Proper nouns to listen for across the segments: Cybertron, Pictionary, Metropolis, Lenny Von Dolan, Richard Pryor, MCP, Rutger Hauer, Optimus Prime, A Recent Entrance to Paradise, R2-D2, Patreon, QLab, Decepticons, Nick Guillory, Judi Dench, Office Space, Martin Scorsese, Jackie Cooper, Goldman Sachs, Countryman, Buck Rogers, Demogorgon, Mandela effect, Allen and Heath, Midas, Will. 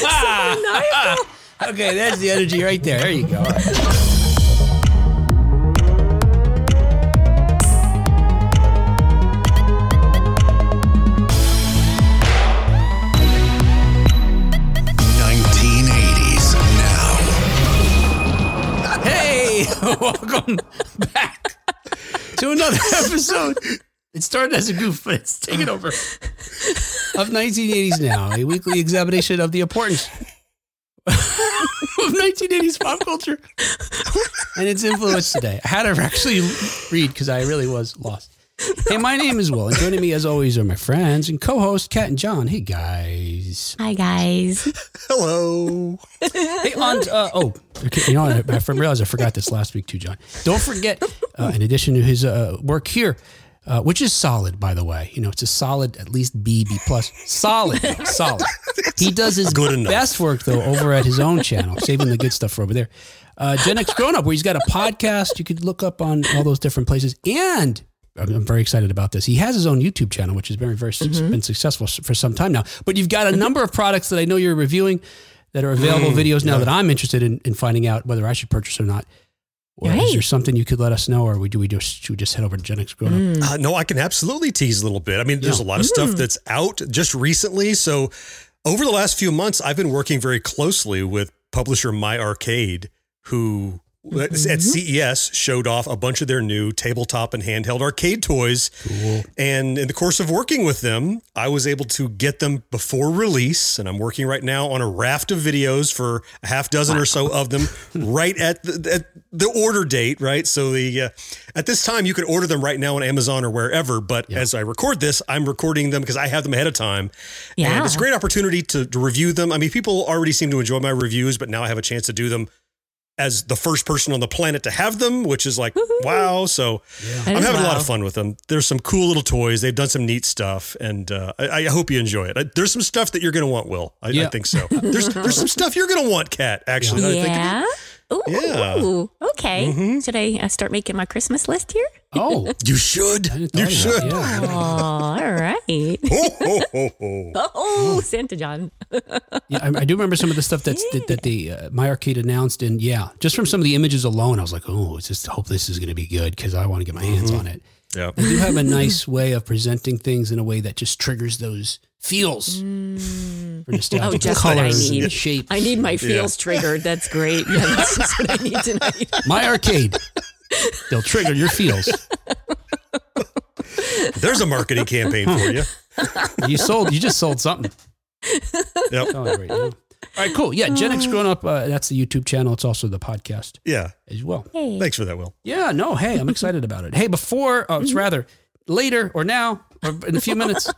So okay, that's the energy right there. There you go. All right. Welcome back to another episode. It started as a goof, but it's taken over. Of 1980s Now, a weekly examination of the importance of 1980s pop culture and its influence today. I had to actually read because I really was lost. Hey, my name is Will, and joining me as always are my friends and co-hosts Kat and John. Hey, guys. Hi, guys. Hello. Hey, on, you know, I realized I forgot this last week too, John. Don't forget, in addition to his work here, which is solid, by the way. You know, it's a solid, at least B, B+. Solid. He does his best work, though, over at his own channel, saving the good stuff for over there. Gen X Grown Up, where he's got a podcast you could look up on all those different places, and I'm very excited about this. He has his own YouTube channel, which has very, very been successful for some time now. But you've got a number of products that I know you're reviewing that are available videos now that I'm interested in finding out whether I should purchase or not. Well, is there something you could let us know, or should we just head over to Gen X Grown Up? No, I can absolutely tease a little bit. I mean, there's a lot of stuff that's out just recently. So over the last few months, I've been working very closely with publisher My Arcade, who at CES showed off a bunch of their new tabletop and handheld arcade toys. Cool. And in the course of working with them, I was able to get them before release. And I'm working right now on a raft of videos for a half dozen or so of them right at the order date. Right. So at this time, you could order them right now on Amazon or wherever. But as I record this, I'm recording them because I have them ahead of time. Yeah. And it's a great opportunity to review them. I mean, people already seem to enjoy my reviews, but now I have a chance to do them as the first person on the planet to have them, which is like, wow. So I'm having a lot of fun with them. There's some cool little toys. They've done some neat stuff. And I hope you enjoy it. There's some stuff that you're going to want, Will. I think so. There's some stuff you're going to want, Kat, actually. Yeah. Ooh, okay. Mm-hmm. Should I start making my Christmas list here? Oh, you should. You should. Yeah. Oh, all right. Oh, Santa John. Yeah, I do remember some of the stuff that the My Arcade announced, and just from some of the images alone, I was like, oh, just hope this is going to be good because I want to get my hands on it. Yeah, they do have a nice way of presenting things in a way that just triggers those feels. For nostalgia, just colors, and shapes. I need my feels triggered. That's great. Yeah, that's just what I need tonight. My Arcade. They'll trigger your feels. There's a marketing campaign for you. You just sold something. Yep. All right, cool. Yeah, Gen X Grown Up, that's the YouTube channel. It's also the podcast. Yeah. As well. Hey. Thanks for that, Will. Yeah, no, hey, I'm excited about it. Hey, later or now, or in a few minutes.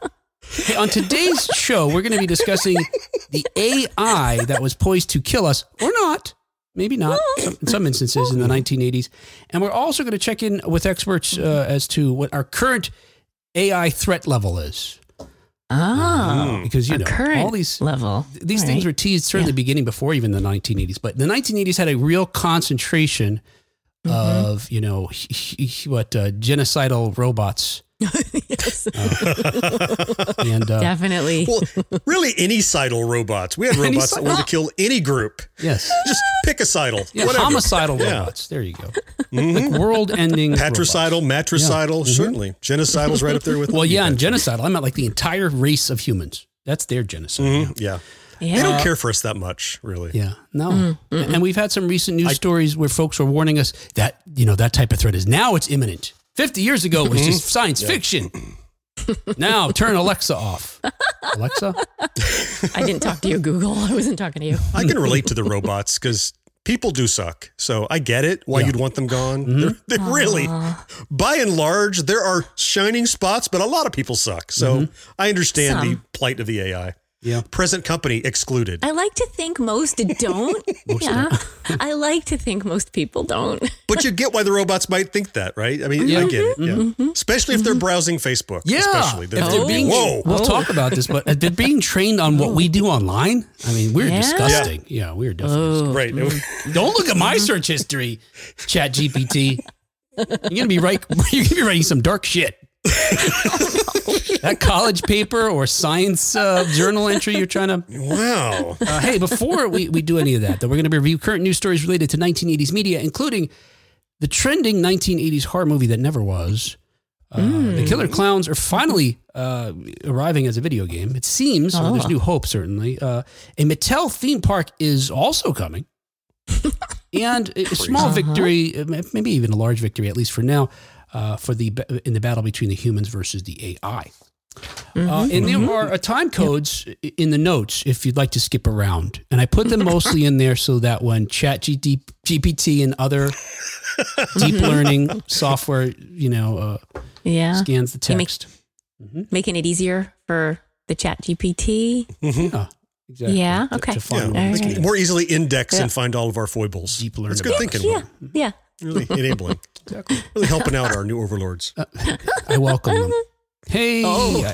Hey, on today's show, we're going to be discussing the AI that was poised to kill us, or not. Maybe not, in some instances, in the 1980s. And we're also going to check in with experts as to what our current AI threat level is. Oh, because, you know, all these level. These all things were teased certainly beginning before even the 1980s. But the 1980s had a real concentration of, you know, genocidal robots. Yes. Definitely. Well, really any sidal robots. We had robots that wanted to kill any group. Yes. Just pick a sidal. Yeah, homicidal robots. There you go. Mm-hmm. Like world-ending patricidal, robots. Matricidal, certainly. Genocidal's right up there with and genocidal. I meant like the entire race of humans. That's their genocide. Mm-hmm. Yeah. They don't care for us that much, really. Yeah. No. Mm-hmm. And we've had some recent news stories where folks are warning us that, you know, that type of threat is now it's imminent. 50 years ago, it was just science fiction. Now, turn Alexa off. Alexa? I didn't talk to you, Google. I wasn't talking to you. I can relate to the robots because people do suck. So I get it why you'd want them gone. Mm-hmm. They really, by and large, there are shining spots, but a lot of people suck. So I understand the plight of the AI. Yeah. Present company excluded. I like to think most don't. Don't. I like to think most people don't. But you get why the robots might think that, right? I mean, I get it. Yeah. Mm-hmm. Especially if they're browsing Facebook. Yeah. Especially. We'll talk about this, but they're being trained on what we do online. I mean, we're disgusting. Yeah, we're definitely disgusting. Right. Don't look at my search history, ChatGPT. You're going to be writing some dark shit. That college paper or science journal entry you're trying to... Wow. Hey, before we do any of that, though, we're going to review current news stories related to 1980s media, including the trending 1980s horror movie that never was. The Killer Clowns are finally arriving as a video game. It seems, well, there's new hope, certainly. A Mattel theme park is also coming. And a small victory, maybe even a large victory, at least for now, for the battle between the humans versus the AI. And there are time codes in the notes if you'd like to skip around. And I put them mostly in there so that when ChatGPT and other deep learning software, scans the text. Making it easier for the ChatGPT. Yeah. Exactly. Yeah. Okay. To find right. More easily index and find all of our foibles. Deep learning. That's good thinking. Yeah. Yeah. Really enabling. Exactly. Really helping out our new overlords. I welcome them. Hey, you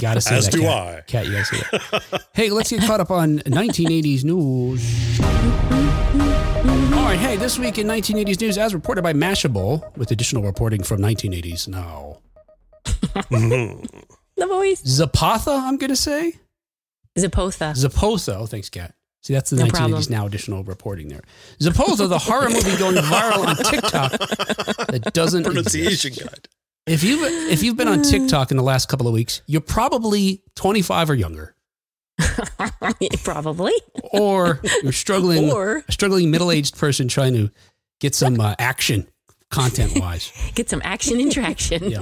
gotta say as that. As do Kat. I. Kat, you gotta say that. Hey, let's get caught up on 1980s news. All right. Hey, this week in 1980s news, as reported by Mashable, with additional reporting from 1980s now. The voice. Zepotha, I'm gonna say. Zepotha. Oh, thanks, Kat. See, that's the 1980s now additional reporting there. Zepotha, the horror movie going viral on TikTok that doesn't pronunciation exist. Guide. If you've been on TikTok in the last couple of weeks, you're probably 25 or younger. Probably. Or you're a struggling middle-aged person trying to get some action content-wise. Get some action and traction. Yeah.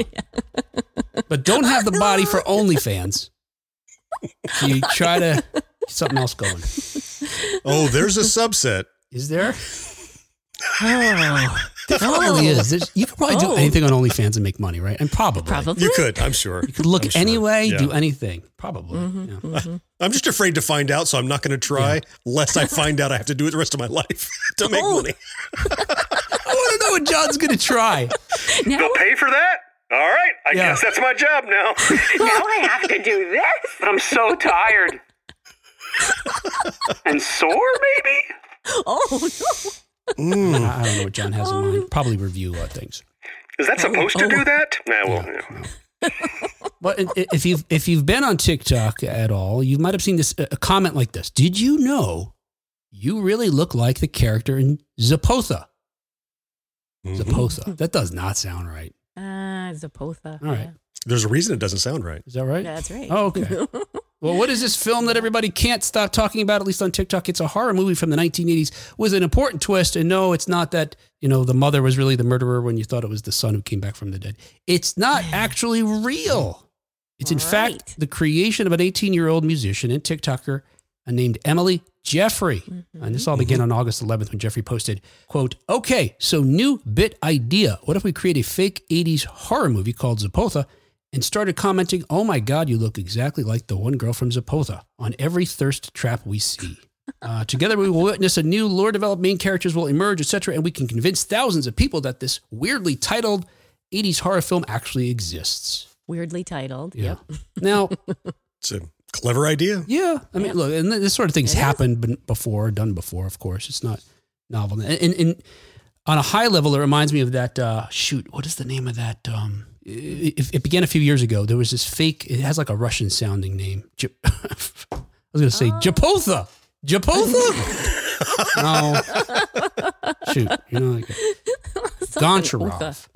But don't have the body for OnlyFans. You try to get something else going. Oh, there's a subset. Is there? Oh, there probably is. You could probably do anything on OnlyFans and make money, right? And probably. You could, I'm sure. You could look any way, do anything. Probably. Mm-hmm, I'm just afraid to find out, so I'm not going to try, lest I find out I have to do it the rest of my life to make money. I want to know what John's going to try. They'll pay for that? All right, I guess that's my job now. Now I have to do this. I'm so tired. And sore, maybe? Oh, no. I don't know what John has in mind. Probably review things. Is that supposed to do that? No. But if you've been on TikTok at all, you might have seen this a comment like this. Did you know you really look like the character in Zepotha? Mm-hmm. Zepotha. That does not sound right. Zepotha. All right. Yeah. There's a reason it doesn't sound right. Is that right? Yeah, that's right. Oh, okay. Well, what is this film that everybody can't stop talking about, at least on TikTok? It's a horror movie from the 1980s with an important twist. And no, it's not that, the mother was really the murderer when you thought it was the son who came back from the dead. It's not actually real. It's in fact the creation of an 18-year-old musician and TikToker named Emily Jeffrey. Mm-hmm. And this all began on August 11th when Jeffrey posted, quote, "Okay, so new bit idea. What if we create a fake 80s horror movie called Zepotha?" And started commenting, "Oh my God, you look exactly like the one girl from Zepotha on every thirst trap we see. Together we will witness a new lore-developed main characters will emerge, etc. And we can convince thousands of people that this weirdly titled 80s horror film actually exists." Weirdly titled. Yeah. Yep. Now... it's a clever idea. Yeah. I mean, look, and this sort of thing's done before, of course. It's not novel. And on a high level, it reminds me of that, what is the name of that? It began a few years ago. There was this fake, it has like a Russian sounding name. I was going to say Zepotha. Zepotha? No. Shoot. Goncharov.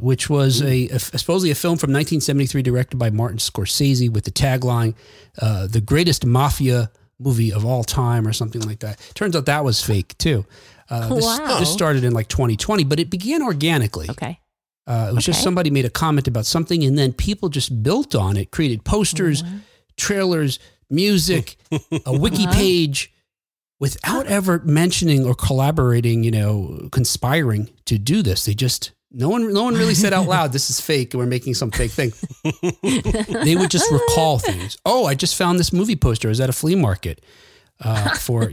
Which was supposedly a film from 1973 directed by Martin Scorsese with the tagline, "The greatest mafia movie of all time" or something like that. Turns out that was fake too. This started in like 2020, but it began organically. Okay. It was just somebody made a comment about something and then people just built on it, created posters, trailers, music, a wiki page, without ever mentioning or collaborating, conspiring to do this. They just... No one really said out loud, "This is fake and we're making some fake thing." They would just recall things. "Oh, I just found this movie poster. It was at a flea market for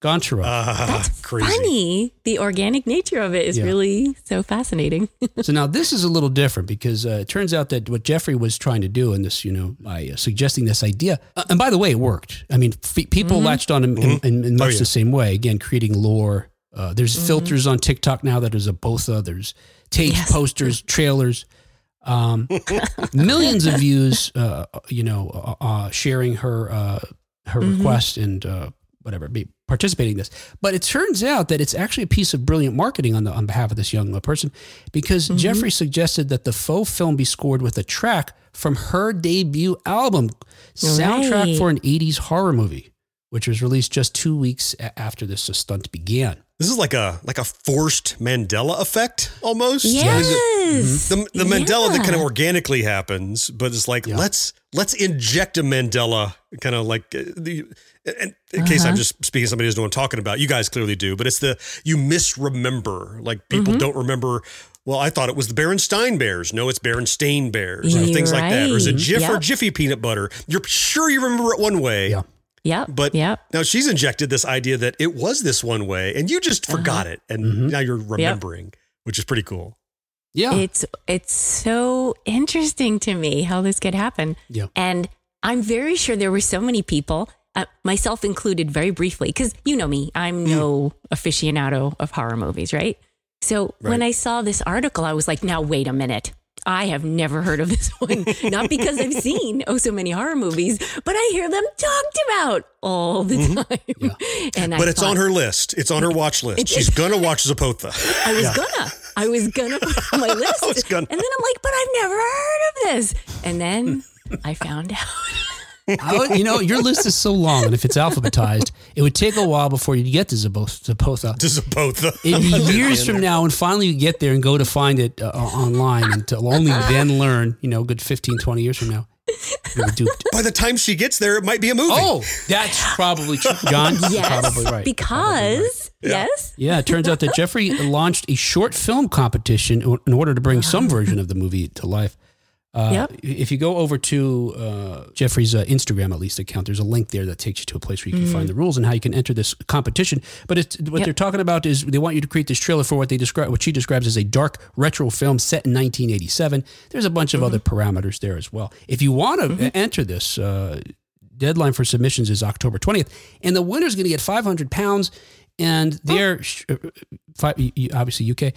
Goncharov." That's crazy. Funny. The organic nature of it is really so fascinating. So now this is a little different because it turns out that what Jeffrey was trying to do in this, by suggesting this idea, and by the way, it worked. I mean, people latched on in much the same way, again, creating lore. There's filters on TikTok now that is Zepotha. There's tapes, posters, trailers. Millions of views, sharing her request and whatever, be participating in this. But it turns out that it's actually a piece of brilliant marketing on behalf of this young person, because Jeffrey suggested that the faux film be scored with a track from her debut album, soundtrack for an 80s horror movie, which was released just 2 weeks after this stunt began. This is like a forced Mandela effect almost. Yes. The Mandela that kind of organically happens, but it's like, let's inject a Mandela kind of like in case I'm just speaking to somebody who doesn't know what I'm talking about. You guys clearly do, but it's you misremember, like people don't remember. Well, I thought it was the Berenstain Bears. No, it's Berenstain Bears or things like that. Or is it Jif or Jiffy peanut butter? You're sure you remember it one way. Yeah. Yep. But now she's injected this idea that it was this one way and you just forgot it. And now you're remembering, which is pretty cool. Yeah. It's so interesting to me how this could happen. Yeah. And I'm very sure there were so many people, myself included, very briefly, because you know me, I'm no aficionado of horror movies, right? So when I saw this article, I was like, now, wait a minute. I have never heard of this one, not because I've seen so many horror movies, but I hear them talked about all the time. Yeah. But it's on her list. It's on her watch list. She's going to watch Zepotha. I was going to put it on my list. And then I'm like, but I've never heard of this. And then I found out. Your list is so long, and if it's alphabetized, it would take a while before you get to Zepotha. It'd be years from now, and finally you get there and go to find it online, and you'll only then learn, a good 15, 20 years from now. You're duped. By the time she gets there, it might be a movie. Oh, that's probably true. John, you're probably right. It turns out that Jeffrey launched a short film competition in order to bring some version of the movie to life. If you go over to Jeffrey's Instagram, at least, account, there's a link there that takes you to a place where you can find the rules and how you can enter this competition. But they're talking about is they want you to create this trailer for what she describes as a dark retro film set in 1987. There's a bunch of other parameters there as well. If you want to enter this, deadline for submissions is October 20th. And the winner's going to get 500 pounds. And they're obviously UK.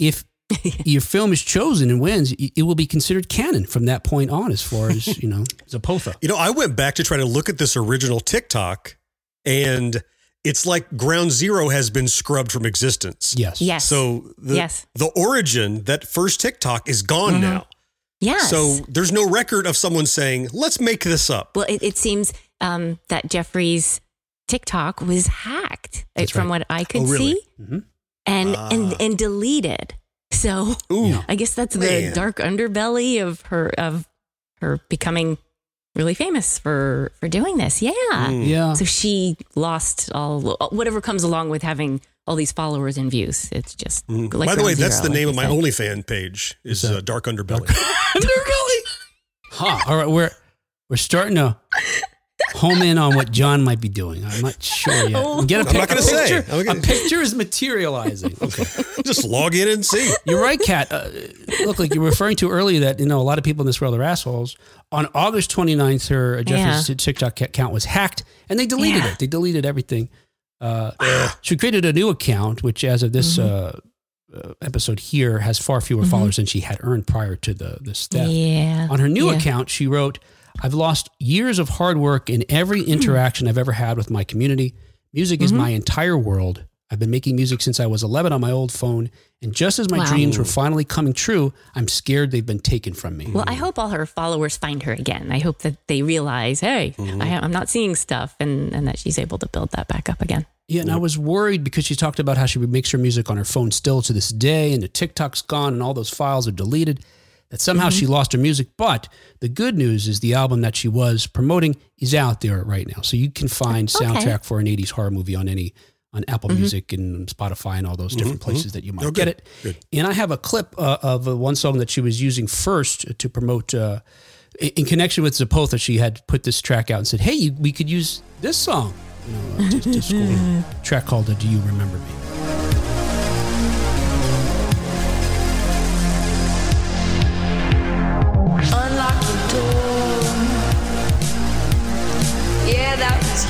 If your film is chosen and wins, it will be considered canon from that point on, as far as, Zepotha. I went back to try to look at this original TikTok, and it's like Ground Zero has been scrubbed from existence. Yes. So the origin, that first TikTok, is gone now. Yes. So there's no record of someone saying, let's make this up. Well, it seems that Jeffrey's TikTok was hacked from what I could see and deleted. So I guess that's the dark underbelly of her becoming really famous for doing this. Yeah. Yeah. So she lost whatever comes along with having all these followers and views. It's just like, by the way, that's the name of my OnlyFans page is Dark Underbelly. Underbelly. All right. We're starting to home in on what John might be doing. I'm not sure yet. A picture is materializing. Okay. Just log in and see. You're right, Kat. Look, like you were referring to earlier that, a lot of people in this world are assholes. On August 29th, her Jeffrey's TikTok account was hacked, and they deleted it. They deleted everything. She created a new account, which as of this episode here has far fewer followers than she had earned prior to this theft. Yeah. On her new account, she wrote, I've lost years of hard work in every interaction I've ever had with my community. Music is my entire world. I've been making music since I was 11 on my old phone. And just as my dreams were finally coming true, I'm scared they've been taken from me. Well, I hope all her followers find her again. I hope that they realize, hey, I'm not seeing stuff and that she's able to build that back up again. Yeah, and I was worried because she talked about how she makes her music on her phone still to this day and the TikTok's gone and all those files are deleted. That somehow she lost her music, but the good news is the album that she was promoting is out there right now. So you can find soundtrack for an 80s horror movie on Apple Music and Spotify and all those different places that you might get it. Good. And I have a clip of one song that she was using first to promote in connection with Zepotha. She had put this track out and said, hey, we could use this song. To score a track called Do You Remember Me?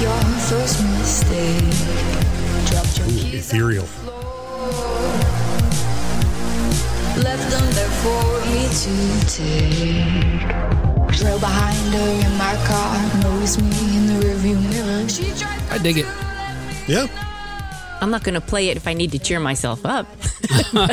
Your first mistake. Dropped your keys. Ethereal. Left them there for me to take. Trail behind her in my car, notice me in the rearview mirror. She tried I dig it. Yeah. I'm not going to play it if I need to cheer myself up. I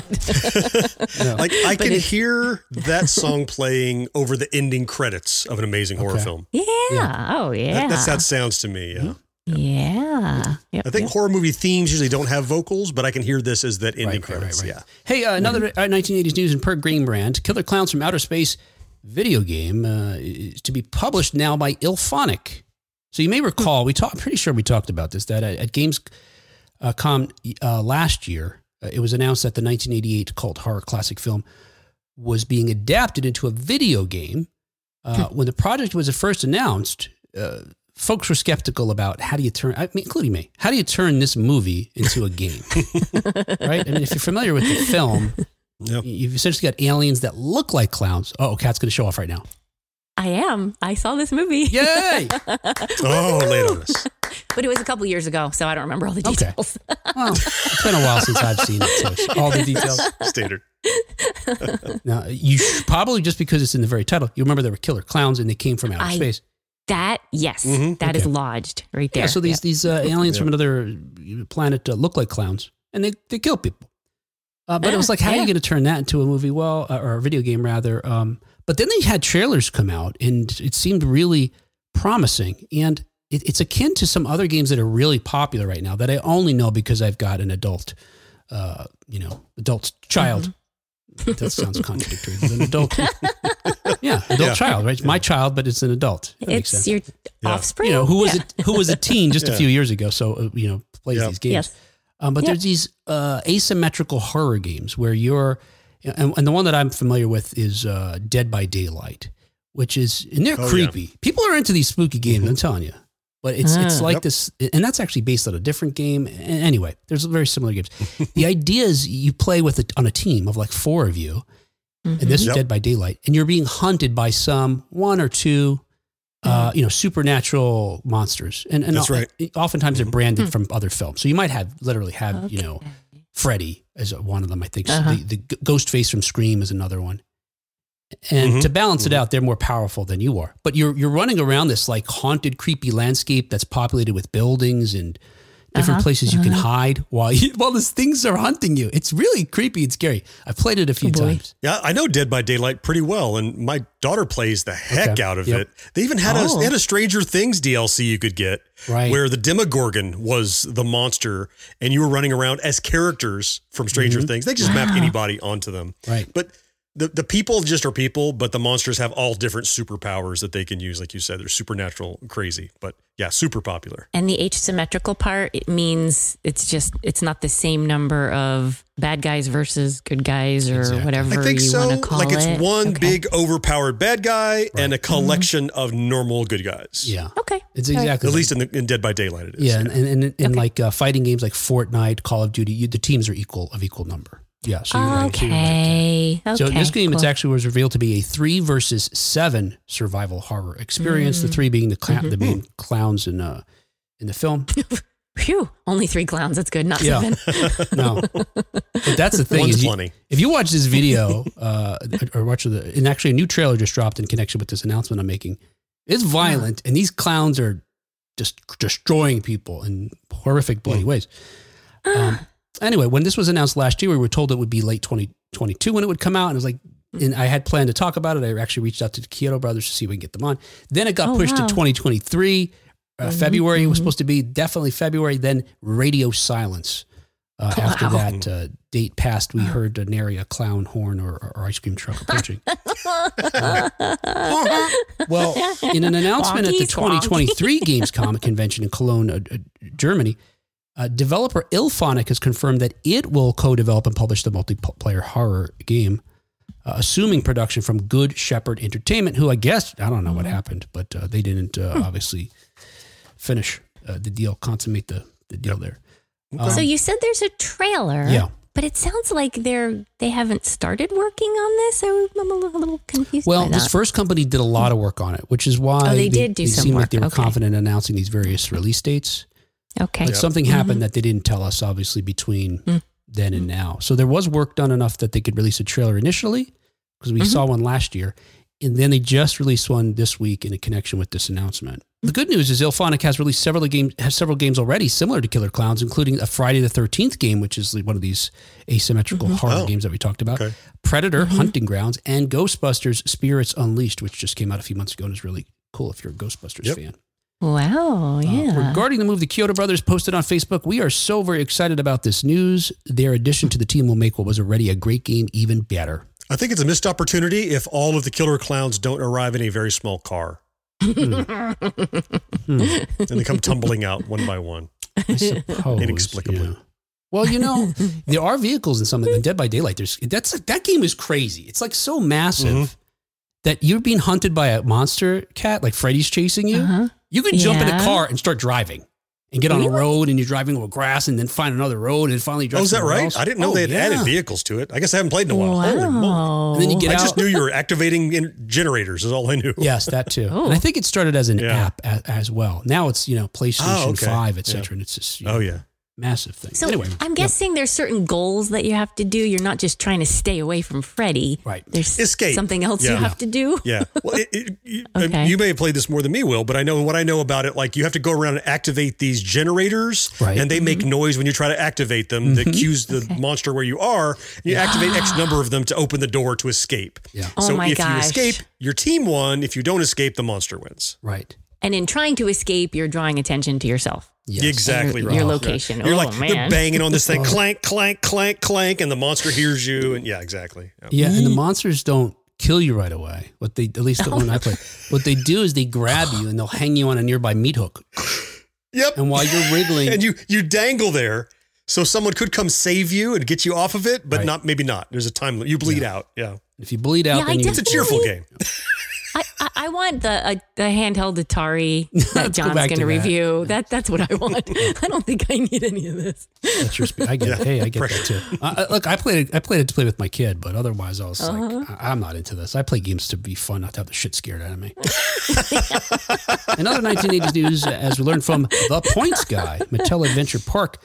can hear that song playing over the ending credits of an amazing horror film. Yeah. Oh, yeah. That's how it sounds to me. Yeah. Yeah. Yep, I think horror movie themes usually don't have vocals, but I can hear this as that ending credits. Right. Yeah. Hey, another 1980s news and per Greenbrand, Killer Clowns from Outer Space video game is to be published now by Ilphonic. So you may recall, I'm pretty sure we talked about this, that at Gamescom last year, it was announced that the 1988 cult horror classic film was being adapted into a video game. When the project was first announced, folks were skeptical about including me, how do you turn this movie into a game? Right? I mean, if you're familiar with the film, you've essentially got aliens that look like clowns. Oh, Kat's going to show off right now. I am. I saw this movie. Yay! Late on this. But it was a couple years ago, so I don't remember all the details. Okay. Well, it's been a while since I've seen it, so all the details. Standard. Now, you probably, just because it's in the very title, you remember there were killer clowns and they came from outer space. That, yes, that is lodged right there. Yeah, so these aliens from another planet look like clowns, and they kill people. But it was like, how are you going to turn that into a movie? Well, or a video game, rather. But then they had trailers come out, and it seemed really promising. And it's akin to some other games that are really popular right now that I only know because I've got an adult child. That sounds contradictory. It's an adult. Child, right? It's my child, but it's an adult. That makes sense. Your offspring. You know, who was a teen just a few years ago, so, plays these games. Yes. But there's these asymmetrical horror games where you're... And the one that I'm familiar with is Dead by Daylight, which is, and they're creepy. Yeah. People are into these spooky games, I'm telling you. But it's like this, and that's actually based on a different game. Anyway, there's very similar games. The idea is you play on a team of like four of you, and this is Dead by Daylight, and you're being hunted by some one or two, supernatural monsters. And that's oftentimes they're branded from other films. So you might have Freddy is one of them, I think. So the ghost face from Scream is another one. And to balance it out, they're more powerful than you are. But you're running around this like haunted, creepy landscape that's populated with buildings and different places you can hide while these things are hunting you. It's really creepy and scary. I've played it a few times. Yeah, I know Dead by Daylight pretty well, and my daughter plays the heck out of it. They even had a Stranger Things DLC you could get where the Demogorgon was the monster, and you were running around as characters from Stranger Things. They just map anybody onto them. Right. But the people just are people, but the monsters have all different superpowers that they can use. Like you said, they're supernatural and crazy, but yeah, super popular. And the asymmetrical part, it means it's not the same number of bad guys versus good guys or whatever you want to call it. Like it's one big overpowered bad guy and a collection of normal good guys. Yeah. Okay. It's exactly. At least in Dead by Daylight it is. Yeah. And like fighting games like Fortnite, Call of Duty, the teams are of equal number. Yeah, so you're right. Okay. So in this game, it actually was revealed to be a 3 versus 7 survival horror experience. The 3 being the main clowns in the film. Phew! Only 3 clowns. That's good. Not 7. No, but that's the thing. If you watch this video or watch and actually a new trailer just dropped in connection with this announcement I'm making. It's violent, and these clowns are just destroying people in horrific, bloody ways. Anyway, when this was announced last year, we were told it would be late 2022 when it would come out. And it was like, and I had planned to talk about it. I actually reached out to the Kyoto brothers to see if we can get them on. Then it got pushed to 2023. February was supposed to be definitely February. Then radio silence. After that date passed, we heard nary a clown horn or ice cream truck approaching. Well, in an announcement at the 2023 Gamescom convention in Cologne, Germany, developer Ilphonic has confirmed that it will co-develop and publish the multiplayer horror game, assuming production from Good Shepherd Entertainment, who I don't know what happened, but they didn't obviously finish the deal, consummate the deal there. So you said there's a trailer. Yeah. But it sounds like they haven't started working on this. I'm a little confused. Well, this first company did a lot of work on it, which is why they some seemed work. Like they were confident in announcing these various release dates. Okay. But something happened that they didn't tell us, obviously, between then and now. So there was work done enough that they could release a trailer initially, because we saw one last year. And then they just released one this week in connection with this announcement. The good news is Ilphonic has released several games already similar to Killer Clowns, including a Friday the 13th game, which is one of these asymmetrical horror games that we talked about, Predator, Hunting Grounds, and Ghostbusters Spirits Unleashed, which just came out a few months ago and is really cool if you're a Ghostbusters fan. Wow, yeah. Regarding the move, the Kyoto brothers posted on Facebook, "We are so very excited about this news. Their addition to the team will make what was already a great game even better. I think it's a missed opportunity if all of the Killer Clowns don't arrive in a very small car. And they come tumbling out one by one. I suppose. Inexplicably. Yeah. Well, you know, there are vehicles in some of them. Dead by Daylight, that game is crazy. It's like so massive that you're being hunted by a monster cat, like Freddy's chasing you. You can jump in a car and start driving and get on a road and you're driviving over grass and then find another road and finally drive. Oh, is that right? Else. I didn't know they had added vehicles to it. I guess I haven't played in a while. Wow. Holy moly. And then you get out. I just knew you were activating generators is all I knew. Yes, that too. Oh. And I think it started as an app as well. Now it's, PlayStation 5, et cetera. And it's just, massive thing. So anyway, I'm guessing there's certain goals that you have to do. You're not just trying to stay away from Freddy. Right. There's something else you have to do. Yeah. Well, you may have played this more than me, Will, but I know what I know about it. Like you have to go around and activate these generators and they make noise when you try to activate them that cues the monster where you are. And you activate X number of them to open the door to escape. Yeah. So you escape, your team won. If you don't escape, the monster wins. Right. And in trying to escape, you're drawing attention to yourself. Yes. Exactly right. Your location. Yeah. You're you're banging on this thing, clank, clank, clank, clank, and the monster hears you. And exactly. Yep. Yeah, and the monsters don't kill you right away. What they, at least the one I play, what they do is they grab you and they'll hang you on a nearby meat hook. Yep. And while you're wriggling, and you dangle there, so someone could come save you and get you off of it, but maybe not. There's a time limit. You bleed out. Yeah. If you bleed out, then it's a cheerful game. I want the handheld Atari that John's going to review. Yeah. That's what I want. I don't think I need any of this. That's your I get it. Hey, I get that too. Look, I played it to play with my kid, but otherwise I was like, I'm not into this. I play games to be fun, not to have the shit scared out of me. In other 1980s news, as we learned from The Points Guy, Mattel Adventure Park,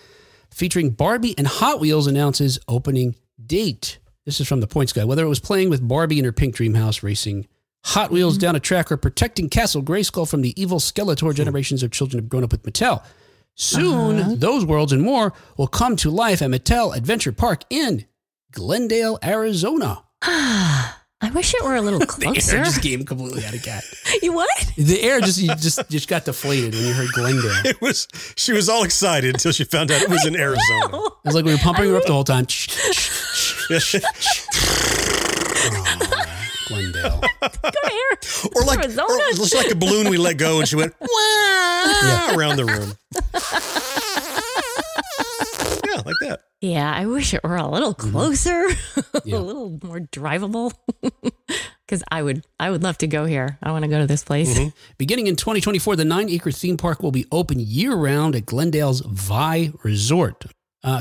featuring Barbie and Hot Wheels, announces opening date. This is from The Points Guy. Whether it was playing with Barbie in her pink dream house, racing Hot Wheels down a track, or protecting Castle Grayskull from the evil Skeletor generations of children have grown up with Mattel. Soon, those worlds and more will come to life at Mattel Adventure Park in Glendale, Arizona. I wish it were a little closer. The air just came completely out of cat. You what? The air just got deflated when you heard Glendale. She was all excited until she found out it was in Arizona. Know. It was like we were pumping her up the whole time. Glendale. Come here. Or just like a balloon we let go and she went around the room. Yeah, like that. Yeah, I wish it were a little closer, a little more drivable. Because I would love to go here. I want to go to this place. Beginning in 2024, the 9-acre theme park will be open year-round at Glendale's Vi Resort.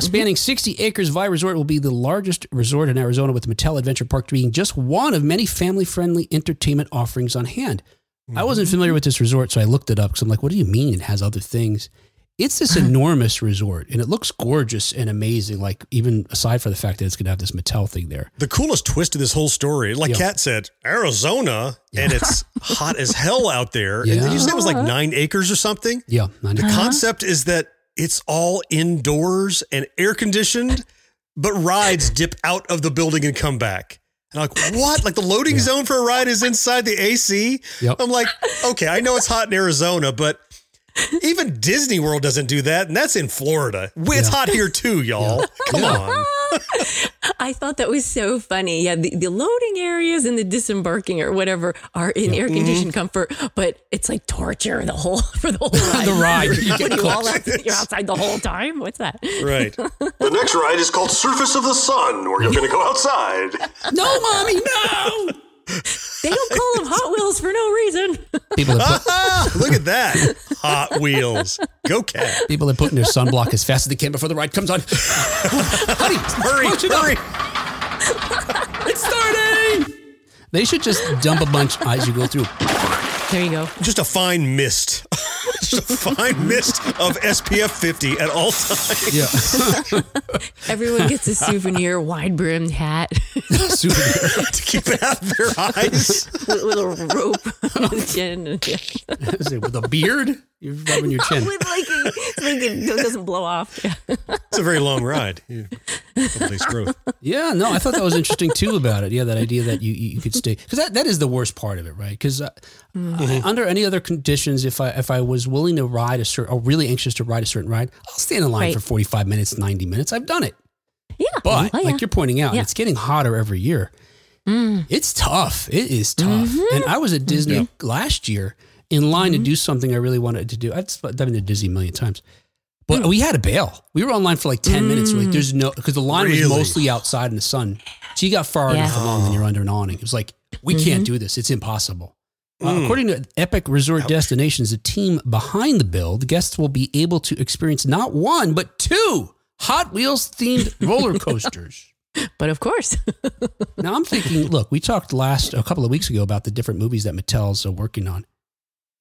Spanning 60 acres, Vi Resort will be the largest resort in Arizona, with Mattel Adventure Park being just one of many family-friendly entertainment offerings on hand. I wasn't familiar with this resort, so I looked it up because I'm like, what do you mean it has other things? It's this enormous resort, and it looks gorgeous and amazing, like even aside from the fact that it's going to have this Mattel thing there. The coolest twist of this whole story, like Kat said, Arizona, and it's hot as hell out there. Yeah. And did you say it was like 9 acres or something? Yeah. 9 acres. The concept is that it's all indoors and air conditioned, but rides dip out of the building and come back. And I'm like, what? Like the loading zone for a ride is inside the AC? Yep. I'm like, okay, I know it's hot in Arizona, but even Disney World doesn't do that. And that's in Florida. It's hot here too, y'all. Yeah. Come on. I thought that was so funny. Yeah, the loading areas and the disembarking or whatever are in air conditioned comfort, but it's like torture for the whole ride. The ride. You're outside the whole time. What's that? Right. The next ride is called Surface of the Sun, where you're going to go outside. No, mommy, no. They don't call them Hot Wheels for no reason. People that look at that. Hot Wheels. Go Cat. People that put in their sunblock as fast as they can before the ride comes on. Honey, hurry. It's starting. They should just dump a bunch as you go through. There you go. Just a fine mist. just a fine mist of SPF 50 at all times. Yeah. Everyone gets a souvenir wide-brimmed hat. Souvenir. To keep it out of their eyes. With a little rope on the chin. Is it with a beard? You're rubbing your chin. With like it doesn't blow off. Yeah. It's a very long ride. Yeah. Growth. Yeah, no, I thought that was interesting too about it. Yeah, that idea that you could stay, because that is the worst part of it, right? Because under any other conditions, if I was willing to ride a certain, or really anxious to ride a certain ride, I'll stand in line for 45 minutes, 90 minutes. I've done it. Yeah, but like you're pointing out, it's getting hotter every year. Mm. It's tough. It is tough. Mm-hmm. And I was at Disney last year in line to do something I really wanted to do. I've been to Disney a million times. But we had to bail. We were online for like 10 minutes. Like, there's no, because the line was mostly outside in the sun. So you got far enough along and you're under an awning. It was like, we can't do this. It's impossible. According to Epic Resort Destinations, the team behind the build, guests will be able to experience not one, but two Hot Wheels themed roller coasters. But of course. Now I'm thinking, look, we talked a couple of weeks ago about the different movies that Mattel's working on.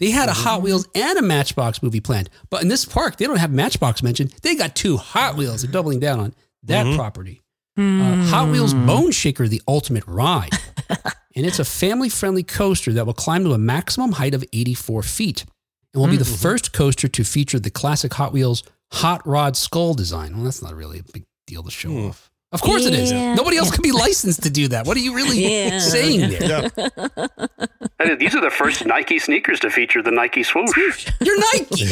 They had a Hot Wheels and a Matchbox movie planned. But in this park, they don't have Matchbox mentioned. They got two Hot Wheels. They're doubling down on that property. Hot Wheels Bone Shaker, the ultimate ride. And it's a family-friendly coaster that will climb to a maximum height of 84 feet. And will be the first coaster to feature the classic Hot Wheels hot rod skull design. Well, that's not really a big deal to show off. Of course it is. Nobody else can be licensed to do that. What are you really saying there? Yeah. I mean, these are the first Nike sneakers to feature the Nike swoosh. You're Nike.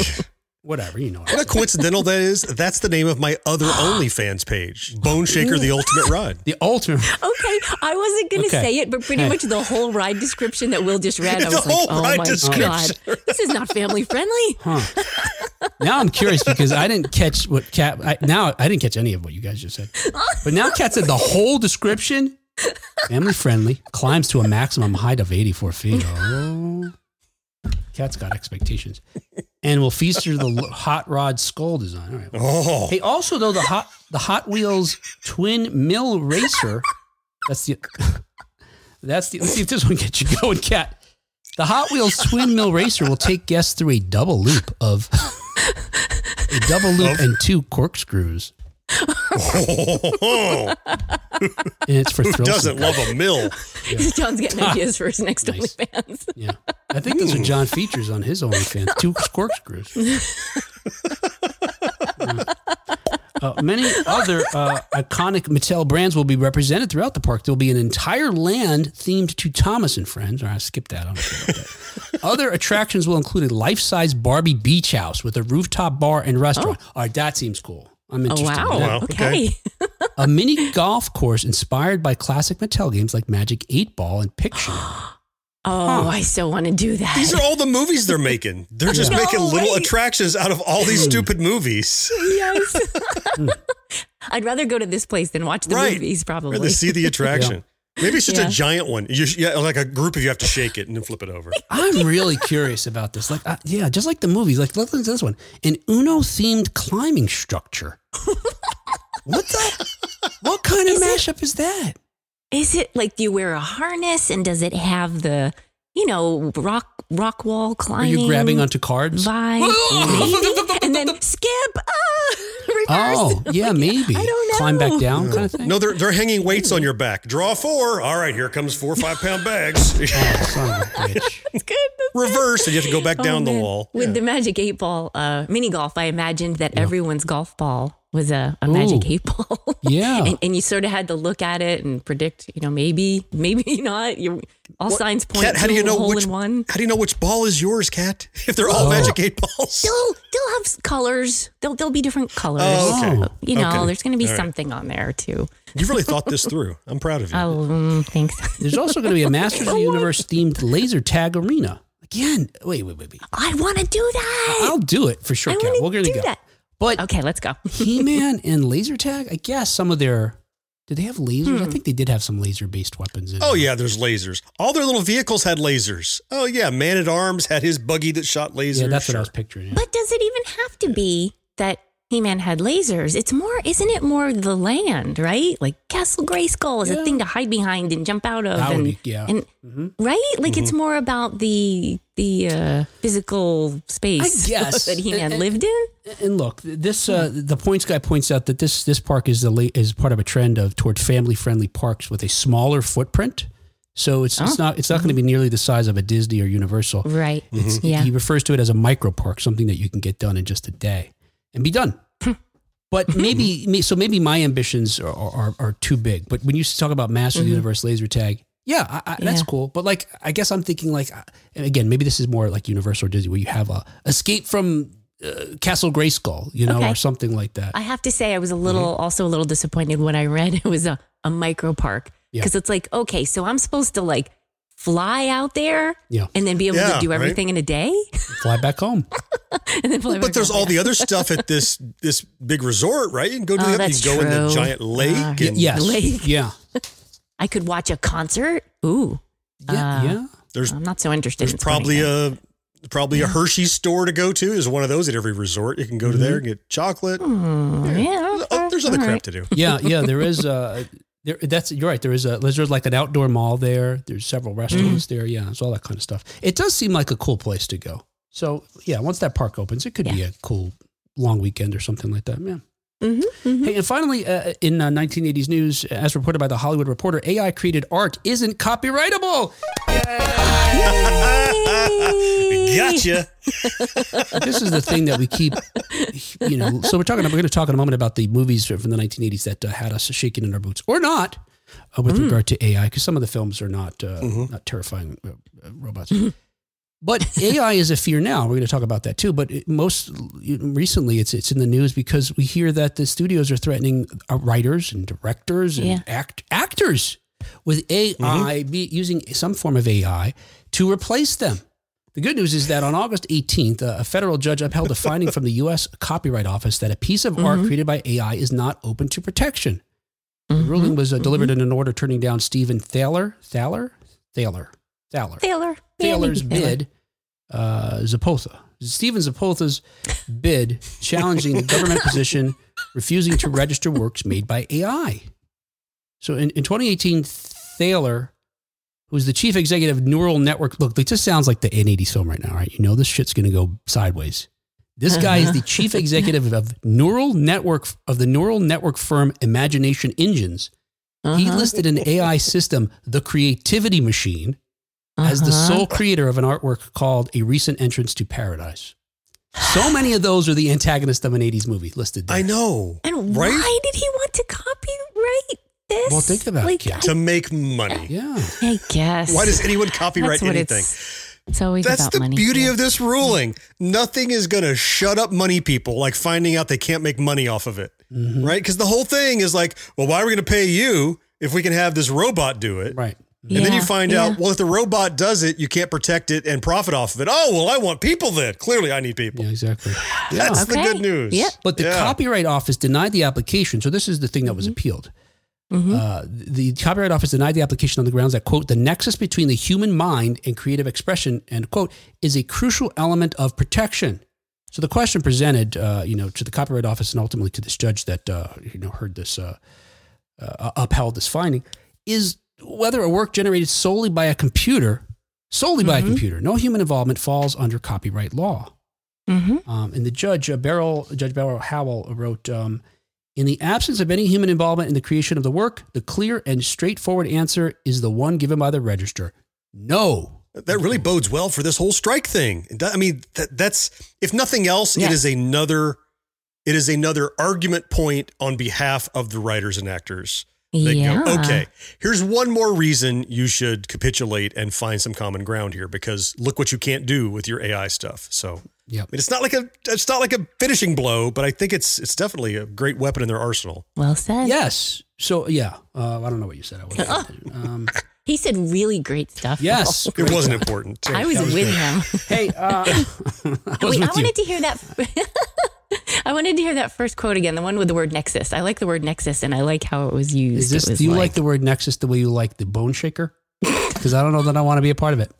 Whatever, you know. What a coincidental that is. That's the name of my other OnlyFans page. Bone Shaker, the ultimate ride. The ultimate. Okay. I wasn't going to say it, but pretty much the whole ride description that Will just read, I was like, oh my God, this is not family friendly. Huh. Now I'm curious because I didn't catch what Kat. I didn't catch any of what you guys just said. But now Kat said the whole description, family friendly, climbs to a maximum height of 84 feet. Oh. Kat's got expectations. And will feature the hot rod skull design. All right. Oh. Hey, also though, the Hot Wheels twin mill racer. Let's see if this one gets you going, Kat. The Hot Wheels twin mill racer will take guests through a double loop and two corkscrews. Oh. And it's for thrill. Who doesn't love a mill? Yeah. John's getting ideas for his next OnlyFans. Yeah, I think that's what John features on his OnlyFans. Two corkscrews. Many other iconic Mattel brands will be represented throughout the park. There will be an entire land themed to Thomas and Friends. All right, skip that. I don't care about that. Other attractions will include a life-size Barbie beach house with a rooftop bar and restaurant. Oh. All right, that seems cool. I'm interested. Oh, wow. Okay. A mini golf course inspired by classic Mattel games like Magic 8-Ball and Pictionary. I so want to do that. These are all the movies they're making. They're just making little attractions out of all these stupid movies. Yes. I'd rather go to this place than watch the movies, probably. Rather see the attraction. Yeah. Maybe it's just a giant one. Like a group of you have to shake it and then flip it over. I'm really curious about this. Like, just like the movies. Like, let's look at this one. An Uno-themed climbing structure. What the? What kind of mashup is that? Is it like, do you wear a harness and does it have the, rock wall climbing? Are you grabbing onto cards? And then skip. Oh, yeah, maybe. I don't know. Climb back down kind of thing. No, they're hanging weights on your back. Draw 4. All right, here comes 4 5-pound bags. Oh, son of a bitch. It's good. Reverse, and you have to go back down the wall. With the Magic 8-Ball mini golf, I imagined that everyone's golf ball was a Magic 8-Ball. Yeah. And you sort of had to look at it and predict, maybe not. Signs point Kat, to a hole in one. How do you know which ball is yours, Kat? If they're all Magic 8-Balls. They'll have colors. They'll be different colors. Oh, okay. There's going to be something on there, too. You've really thought this through. I'm proud of you. Oh, thanks. There's also going to be a Masters of the Universe-themed laser tag arena. Again, wait. I want to do that. I'll do it for sure, Kat. We're going to go. That. But okay, let's go. He-Man and laser tag. I guess some of their. Did they have lasers? I think they did have some laser-based weapons. There's lasers. All their little vehicles had lasers. Oh yeah, Man at Arms had his buggy that shot lasers. Yeah, that's what I was picturing. Yeah. But does it even have to be that He-Man had lasers. It's more, isn't it more the land, right? Like Castle Grayskull is a thing to hide behind and jump out of. Right? Like it's more about the physical space that He-Man lived in. And look, this the points guy points out that this park is part of a trend of toward family-friendly parks with a smaller footprint. So it's not going to be nearly the size of a Disney or Universal. Right. He refers to it as a micro park, something that you can get done in just a day and be done. But maybe my ambitions are too big. But when you talk about Master of the Universe laser tag, that's cool. But like, I guess I'm thinking like, and again, maybe this is more like Universal or Disney where you have a escape from Castle Grayskull, or something like that. I have to say I was also a little disappointed when I read it was a micro park. Because it's like, okay, so I'm supposed to like fly out there and then be able to do everything in a day. Fly back home. And then fly back there's home. All the other stuff at this big resort, right? You can go to go in the giant lake. Lake. Yeah. I could watch a concert. Ooh. Yeah. I'm not so interested. There's probably a Hershey's store to go to. There's one of those at every resort. You can go to there and get chocolate. There's other crap to do. Yeah, there is... you're right. There's like an outdoor mall there. There's several restaurants there. Yeah, it's all that kind of stuff. It does seem like a cool place to go. So yeah, once that park opens, it could be a cool long weekend or something like that. Yeah. Mm-hmm, mm-hmm. Hey, and finally, in 1980s news, as reported by the Hollywood Reporter, AI created art isn't copyrightable. Yay! Gotcha. This is the thing that we keep, So we're going to talk in a moment about the movies from the 1980s that had us shaking in our boots or not with regard to AI, because some of the films are not terrifying robots. Mm-hmm. But AI is a fear now. We're going to talk about that too. But most recently, it's in the news because we hear that the studios are threatening writers and directors and actors with AI, using some form of AI to replace them. The good news is that on August 18th, a federal judge upheld a finding from the U.S. Copyright Office that a piece of art created by AI is not open to protection. The ruling was delivered in an order turning down Stephen Thaler's bid, Stephen Zepotha's bid, challenging the government position, refusing to register works made by AI. So in 2018, Thaler, who's the chief executive of Neural Network, look, it just sounds like the N80s film right now, right? You know this shit's going to go sideways. This guy is the chief executive of the Neural Network firm Imagination Engines. He listed an AI system, the Creativity Machine, as the sole creator of an artwork called A Recent Entrance to Paradise. So many of those are the antagonist of an 80s movie listed there. I know. And why did he want to copyright this? Well, think about it. To make money. Yeah. I guess. Why does anyone copyright anything? It's always about money. That's the beauty of this ruling. Nothing is going to shut up money people like finding out they can't make money off of it. Mm-hmm. Right? Because the whole thing is like, well, why are we going to pay you if we can have this robot do it? Right. And then you find out, well, if the robot does it, you can't protect it and profit off of it. Oh, well, I want people then. Clearly, I need people. Yeah, exactly. That's the good news. Yep. But the Copyright Office denied the application. So this is the thing that was appealed. Mm-hmm. The Copyright Office denied the application on the grounds that, quote, the nexus between the human mind and creative expression, end quote, is a crucial element of protection. So the question presented, to the Copyright Office and ultimately to this judge that, heard this, upheld this finding is... whether a work generated solely by a computer, no human involvement falls under copyright law. Mm-hmm. And the Judge Beryl Howell wrote, in the absence of any human involvement in the creation of the work, the clear and straightforward answer is the one given by the registrar. No. That really bodes well for this whole strike thing. I mean, that's, if nothing else, it is another argument point on behalf of the writers and actors. Go, okay, here's one more reason you should capitulate and find some common ground here, because look what you can't do with your AI stuff. So I mean, it's not like a finishing blow, but I think it's definitely a great weapon in their arsenal. Well said. Yes. So I don't know what you said. He said really great stuff. Yes. It wasn't important. I was with him. Hey, I wanted to hear that. I wanted to hear that first quote again, the one with the word nexus. I like the word nexus, and I like how it was used. Do you like the word nexus the way you like the bone shaker? Because I don't know that I want to be a part of it.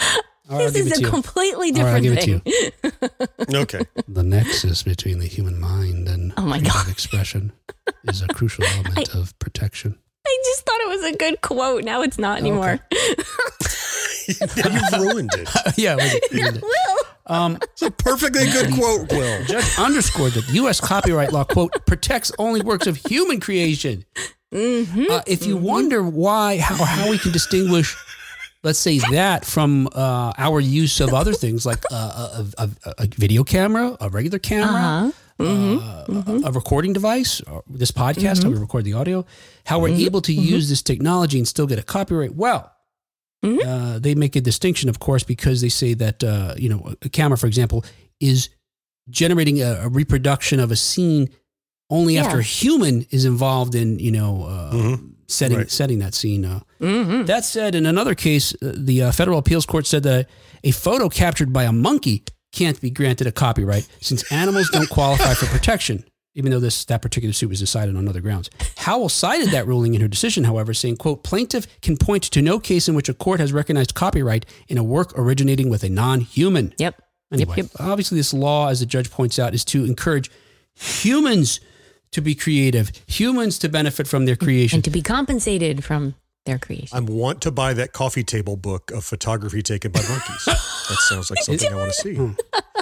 This is a completely different thing. I'll give it to you. Okay. The nexus between the human mind and expression is a crucial element of protection. I just thought it was a good quote. Now it's not anymore. Okay. You've ruined it. It's a perfectly good quote, Will. Just underscored that U.S. copyright law, quote, protects only works of human creation. Mm-hmm. If you wonder why, how we can distinguish, let's say that from our use of other things like a video camera, a regular camera, a recording device, or this podcast, how we record the audio, how we're able to use this technology and still get a copyright. Well, they make a distinction, of course, because they say that, a camera, for example, is generating a reproduction of a scene only after a human is involved in, setting that scene. That said, in another case, the federal appeals court said that a photo captured by a monkey can't be granted a copyright since animals don't qualify for protection, even though that particular suit was decided on other grounds. Howell cited that ruling in her decision, however, saying, quote, plaintiff can point to no case in which a court has recognized copyright in a work originating with a non-human. Yep. Anyway, obviously this law, as the judge points out, is to encourage humans to be creative, humans to benefit from their creation. And to be compensated from their creation. I want to buy that coffee table book of photography taken by monkeys. That sounds like something I want to see.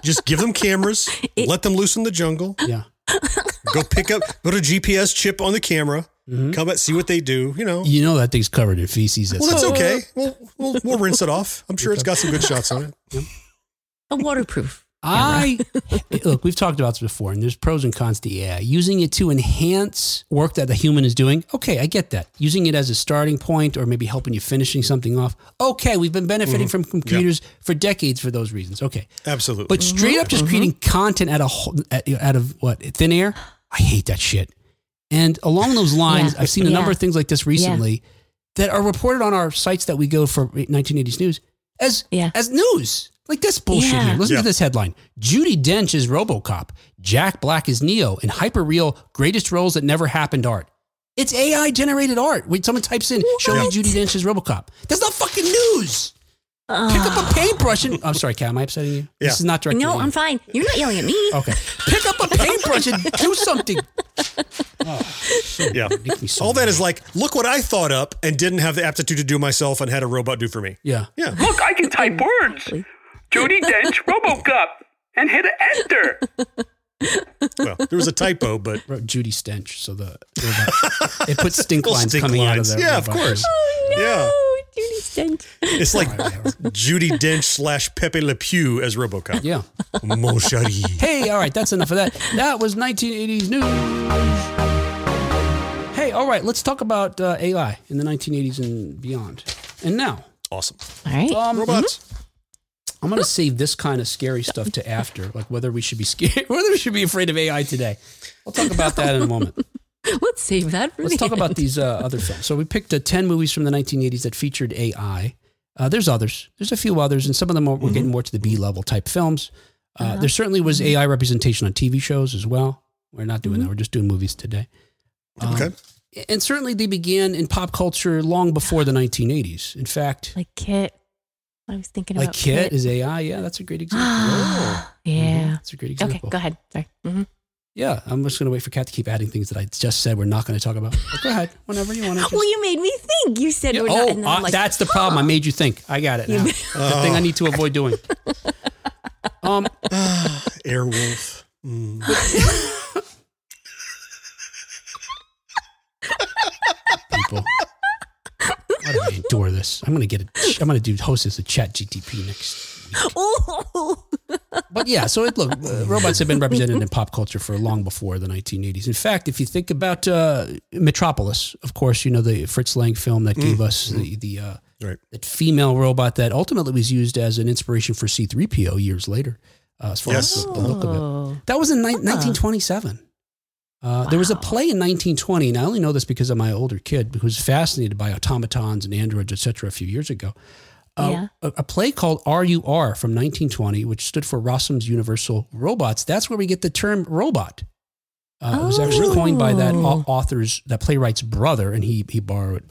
Just give them cameras, let them loose in the jungle. Yeah. Go put a GPS chip on the camera, come out, see what they do. You know that thing's covered in feces. That's okay. We'll rinse it off. I'm sure it's got some good shots on it. Yep. A waterproof. Look, we've talked about this before, and there's pros and cons to AI. Using it to enhance work that the human is doing. Okay, I get that. Using it as a starting point or maybe helping you finishing something off. Okay, we've been benefiting from computers for decades for those reasons. Okay. Absolutely. But straight up just creating content out of what? Thin air? I hate that shit. And along those lines, I've seen a number of things like this recently that are reported on our sites that we go for 1980s news as news. Like, that's bullshit here. Listen to this headline. Judi Dench is RoboCop. Jack Black is Neo. In hyper-real greatest roles that never happened art. It's AI-generated art. When someone types in, show me Judi Dench as RoboCop. That's not fucking news. Pick up a paintbrush and... I'm sorry, Kat, am I upsetting you? Yeah. This is not directed. No, I'm fine. You're not yelling at me. Okay. Pick up a paintbrush and do something. That is like, look what I thought up and didn't have the aptitude to do myself and had a robot do for me. Yeah. Look, I can type words. Judi Dench, RoboCop, and hit enter. Well, there was a typo, but Judi Stench. So it put stink lines coming out of there. Yeah, of course. Oh no, Judi Stench. It's like Judi Dench / Pepe Le Pew as RoboCop. Yeah. Mon chéri. Hey, all right, that's enough of that. That was 1980s news. Hey, all right, let's talk about AI in the 1980s and beyond. And now, awesome. All right, robots. I'm going to save this kind of scary stuff to after, like whether we should be scared, whether we should be afraid of AI today. We'll talk about that in a moment. Let's save that for Let's talk end. About these other films. So we picked 10 movies from the 1980s that featured AI. There's others. There's a few others, and some of them were getting more to the B-level type films. There certainly was AI representation on TV shows as well. We're not doing that. We're just doing movies today. Okay. And certainly they began in pop culture long before the 1980s. In fact... Like Kit. I was thinking about Kit is AI. Yeah, that's a great example. That's a great example. Okay, go ahead. Sorry. Yeah, I'm just going to wait for Kat to keep adding things that I just said we're not going to talk about. But go ahead, whenever you want to. Well, you made me think. You said we're not. And that's the problem. I made you think. I got it now. The thing I need to avoid doing. Airwolf. People. Why do I adore this? I'm going to do hostess of ChatGPT next week. But yeah, so robots have been represented in pop culture for long before the 1980s. In fact, if you think about Metropolis, of course, the Fritz Lang film that gave us that female robot that ultimately was used as an inspiration for C-3PO years later, as far as the look of it. That was in 1927. There was a play in 1920, and I only know this because of my older kid who was fascinated by automatons and androids, et cetera, a few years ago. A play called RUR from 1920, which stood for Rossum's Universal Robots. That's where we get the term robot. It was actually coined by that author's, that playwright's brother, and he borrowed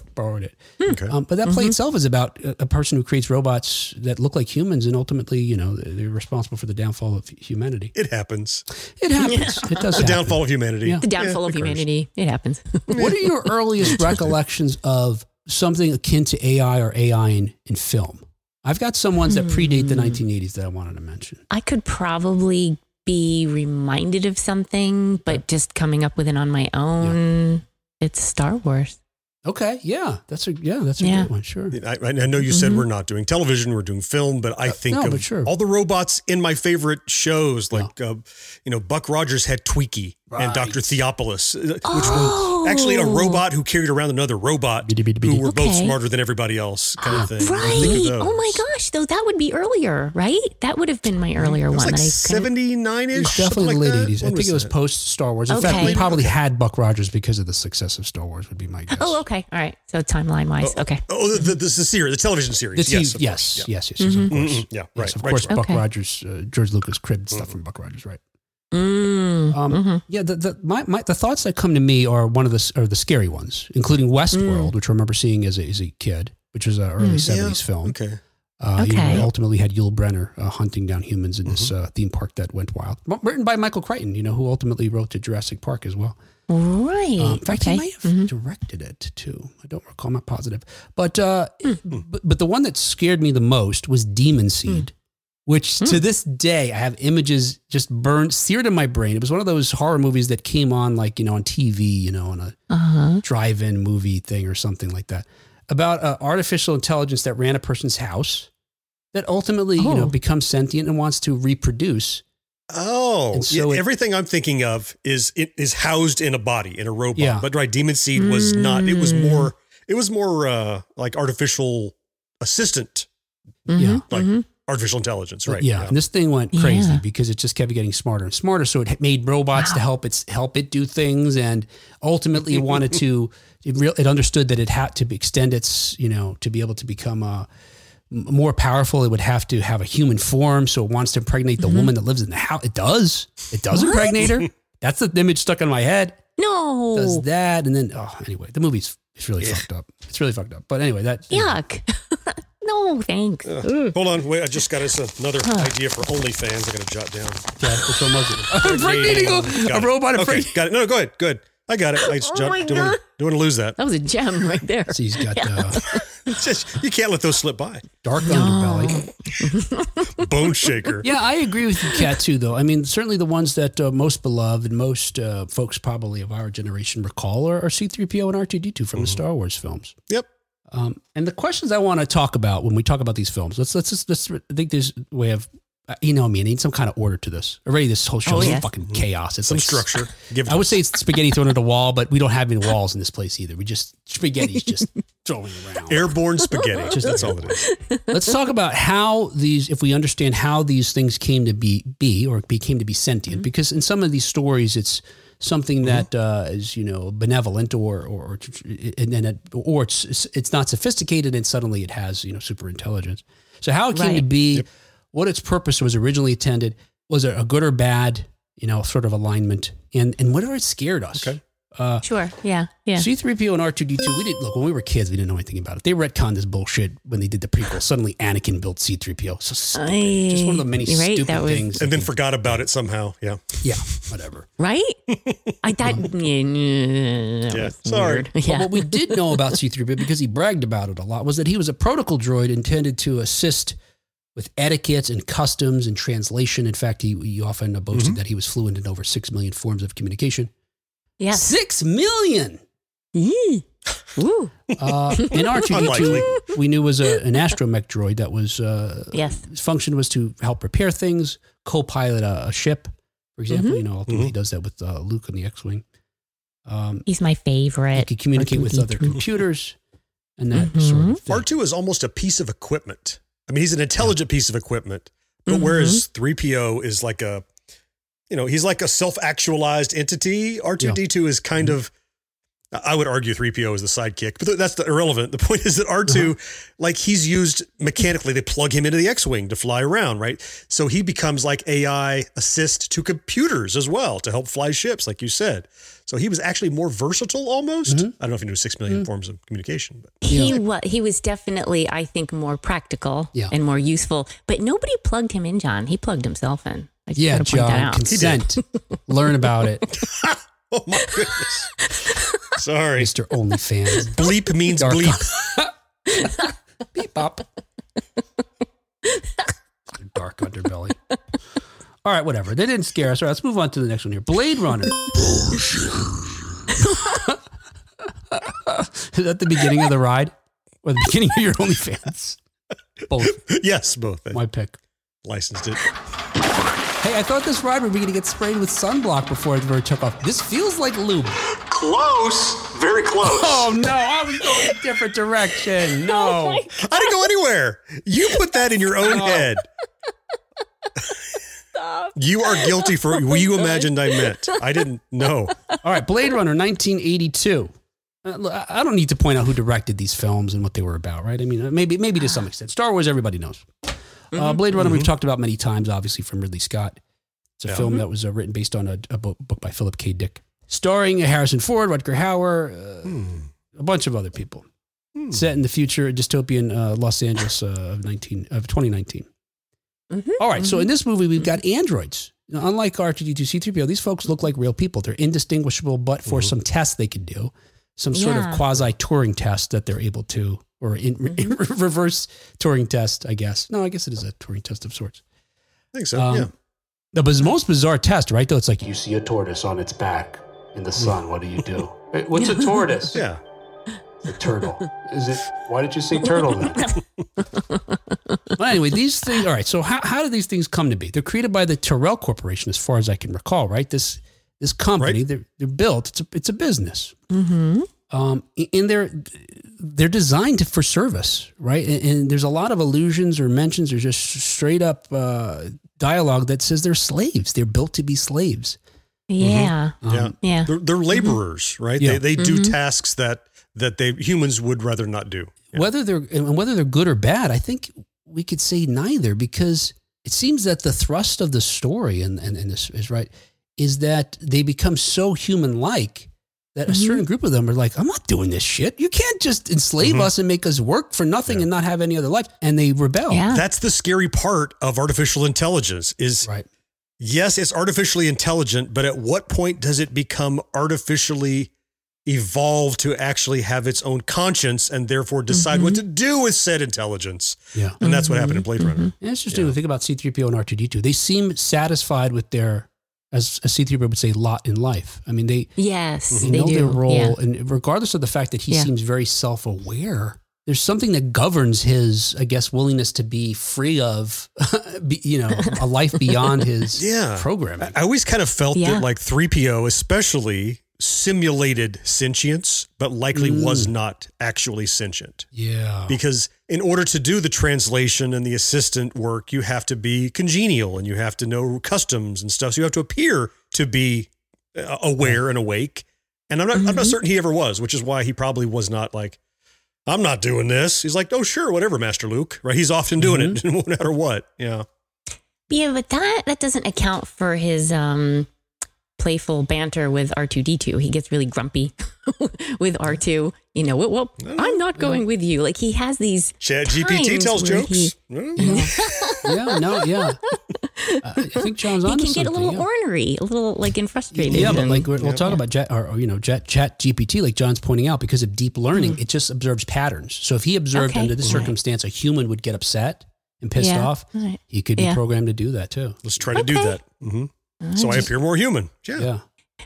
it. Okay. But that play itself is about a person who creates robots that look like humans, and ultimately, you know, they're responsible for the downfall of humanity. It happens. It happens. Yeah. It does. The downfall of humanity. Yeah. The downfall of humanity. It happens. What are your earliest recollections of something akin to AI or AI in film? I've got some ones that predate the 1980s that I wanted to mention. I could probably be reminded of something, but just coming up with it on my own, it's Star Wars. Okay, yeah, that's a good one, sure. I know you said we're not doing television, we're doing film, but I think all the robots in my favorite shows, like you know, Buck Rogers had Tweaky and Dr. Theopolis, which were actually a robot who carried around another robot who were both smarter than everybody else, kind of thing. Right? Oh my gosh! Though that would be earlier, right? That would have been my earlier one. Like 79-ish, definitely late '80s. I think it was post Star Wars. In fact, we probably had Buck Rogers because of the success of Star Wars. Would be my guess. Oh, okay. Okay. All right. So timeline wise. Okay. Oh, the series, the television series. Yes. Of course. Yeah. Right. Of course. Buck Rogers, George Lucas cribbed stuff from Buck Rogers. Right. Yeah. The thoughts that come to me are the scary ones, including Westworld, which I remember seeing as a kid, which was an early 70s film. Okay. You know, ultimately had Yul Brynner hunting down humans in this theme park that went wild. Written by Michael Crichton, you know, who ultimately wrote to Jurassic Park as well. Right. In fact, he might have directed it too. I don't recall. I'm not positive. But but the one that scared me the most was Demon Seed, which to this day I have images just seared in my brain. It was one of those horror movies that came on, like, you know, on TV, you know, on a drive-in movie thing or something like that, about artificial intelligence that ran a person's house that ultimately, you know, becomes sentient and wants to reproduce. Oh, so everything I'm thinking of is housed in a body, in a robot. Yeah. But right, Demon Seed was not. It was more like artificial assistant. Yeah, like artificial intelligence, right? Yeah. And this thing went crazy because it just kept getting smarter and smarter. So it made robots to help it do things, and ultimately wanted to. It understood that it had to extend its, you know, to be able to become a. More powerful, it would have to have a human form, so it wants to impregnate the woman that lives in the house. It does impregnate her. That's the image stuck in my head. No, it does that, and then anyway, the movie's it's really fucked up. But anyway, that yuck. No thanks. Hold on, wait. I just got us another idea for OnlyFans. I got to jot down. Yeah, so much. Impregnating a robot. Okay, got it. No, go ahead. Good. I got it. I just don't want to lose that. That was a gem right there. So he's got. It's just, you can't let those slip by. Dark underbelly. Bone shaker. Yeah, I agree with you, Kat, too, though. I mean, certainly the ones that most beloved and most folks probably of our generation recall are C-3PO and R2-D2 from the Star Wars films. Yep. And the questions I want to talk about when we talk about these films, let's I think there's a way of, you know me, I need some kind of order to this. Already this whole show is fucking chaos. It's some structure. I would say it's spaghetti thrown at a wall, but we don't have any walls in this place either. We just, spaghetti's just throwing around. Airborne spaghetti. That's all it is. Let's talk about how these, if we understand how these things came to be or became to be sentient, because in some of these stories, it's something that is, you know, benevolent or and then or it's not sophisticated and suddenly it has, you know, super intelligence. So how it came to be... Yep. What its purpose was originally intended, was it a good or bad, you know, sort of alignment, and whatever it scared us. Okay. Sure. Yeah. C-3PO and R2-D2. When we were kids, we didn't know anything about it. They retconned this bullshit when they did the prequel. Suddenly, Anakin built C-3PO. So stupid. Just one of the many stupid things. And then forgot about it somehow. Yeah. Yeah. Whatever. Right? I thought. Yeah. Sorry. Yeah. Well, what we did know about C-3PO, because he bragged about it a lot, was that he was a protocol droid intended to assist with etiquettes and customs and translation. In fact, he often boasted that he was fluent in over 6 million forms of communication. Yeah. 6 million! Mm. Ooh. And R2-D2, we knew, was an astromech droid that was, his function was to help repair things, co-pilot a ship, for example. You know, ultimately he does that with Luke on the X-Wing. He's my favorite. He could communicate with other computers and that sort of thing. R2 is almost a piece of equipment. I mean, he's an intelligent piece of equipment, but whereas 3PO is like a, you know, he's like a self-actualized entity. R2-D2 is kind of I would argue 3PO is the sidekick, but that's irrelevant. The point is that R2, like, he's used mechanically. They plug him into the X-Wing to fly around, right? So he becomes like AI assist to computers as well to help fly ships, like you said. So he was actually more versatile almost. Mm-hmm. I don't know if he knew 6 million forms of communication. But. He was definitely, I think, more practical and more useful. But nobody plugged him in, John. He plugged himself in. Yeah, John, consent. Learn about it. Oh, my goodness. Sorry. Mr. OnlyFans. Bleep means bleep. Beep up. Dark underbelly. All right, whatever. They didn't scare us. All right, let's move on to the next one here. Blade Runner. Is that the beginning of the ride? Or the beginning of your OnlyFans? Both. Yes, both. My pick. Licensed it. Hey, I thought this ride would be going to get sprayed with sunblock before it ever took off. This feels like lube. Close. Very close. Oh, no. I was going a different direction. No. I didn't go anywhere. You put that in your own head. Stop. You are guilty for what you imagined I meant. I didn't know. All right. Blade Runner 1982. I don't need to point out who directed these films and what they were about, right? I mean, maybe to some extent. Star Wars, everybody knows. Blade Runner, we've talked about many times, obviously, from Ridley Scott. It's a film that was written based on a book by Philip K. Dick. Starring Harrison Ford, Rutger Hauer, a bunch of other people. Set in the future, dystopian Los Angeles of 2019. All right, so in this movie, we've got androids. Now, unlike R2-D2, C-3PO, these folks look like real people. They're indistinguishable, but for some tests they could do, some sort of quasi-Turing test that they're able to reverse Turing test, I guess. No, I guess it is a Turing test of sorts. I think so, yeah. The most bizarre test, right, though? It's like, you see a tortoise on its back in the sun. What do you do? Wait, what's a tortoise? Yeah. A turtle. Is it? Why did you say turtle then? Well, anyway, these things, all right, so how do these things come to be? They're created by the Terrell Corporation, as far as I can recall, right? This company, right? They're built. It's a business. Mm-hmm. And they're designed for service, right? And there's a lot of allusions or mentions or just straight up dialogue that says they're slaves. They're built to be slaves. Yeah. Yeah. They're laborers, right? Yeah. They do tasks that humans would rather not do. Yeah. Whether they're good or bad, I think we could say neither, because it seems that the thrust of the story, and this is right, is that they become so human-like that a certain group of them are like, I'm not doing this shit. You can't just enslave us and make us work for nothing and not have any other life. And they rebel. Yeah. That's the scary part of artificial intelligence is, yes, it's artificially intelligent, but at what point does it become artificially evolved to actually have its own conscience and therefore decide what to do with said intelligence? Yeah. And that's what happened in Blade Runner. And it's interesting to think about C-3PO and R2-D2. They seem satisfied with their... as a C-3PO would say, lot in life. I mean, they know their role. Yeah. And regardless of the fact that he seems very self-aware, there's something that governs his, I guess, willingness to be free of, a life beyond his programming. I always kind of felt that like 3PO especially simulated sentience, but likely was not actually sentient. Yeah. Because in order to do the translation and the assistant work, you have to be congenial and you have to know customs and stuff. So you have to appear to be aware and awake. And I'm not certain he ever was, which is why he probably was not like, I'm not doing this. He's like, oh, sure, whatever, Master Luke, right? He's often doing it no matter what. Yeah. Yeah. But that doesn't account for his, playful banter with R2-D2. He gets really grumpy with R2. You know, well, I'm not going with you. Like, he has these ChatGPT tells jokes. I think John's on. He can get a little ornery, a little like frustrated. Yeah, but like we'll talk about ChatGPT, like John's pointing out, because of deep learning, it just observes patterns. So if he observed under this circumstance, a human would get upset and pissed off. Right. He could be programmed to do that too. Let's try to do that. Mm-hmm. So I appear more human. Yeah.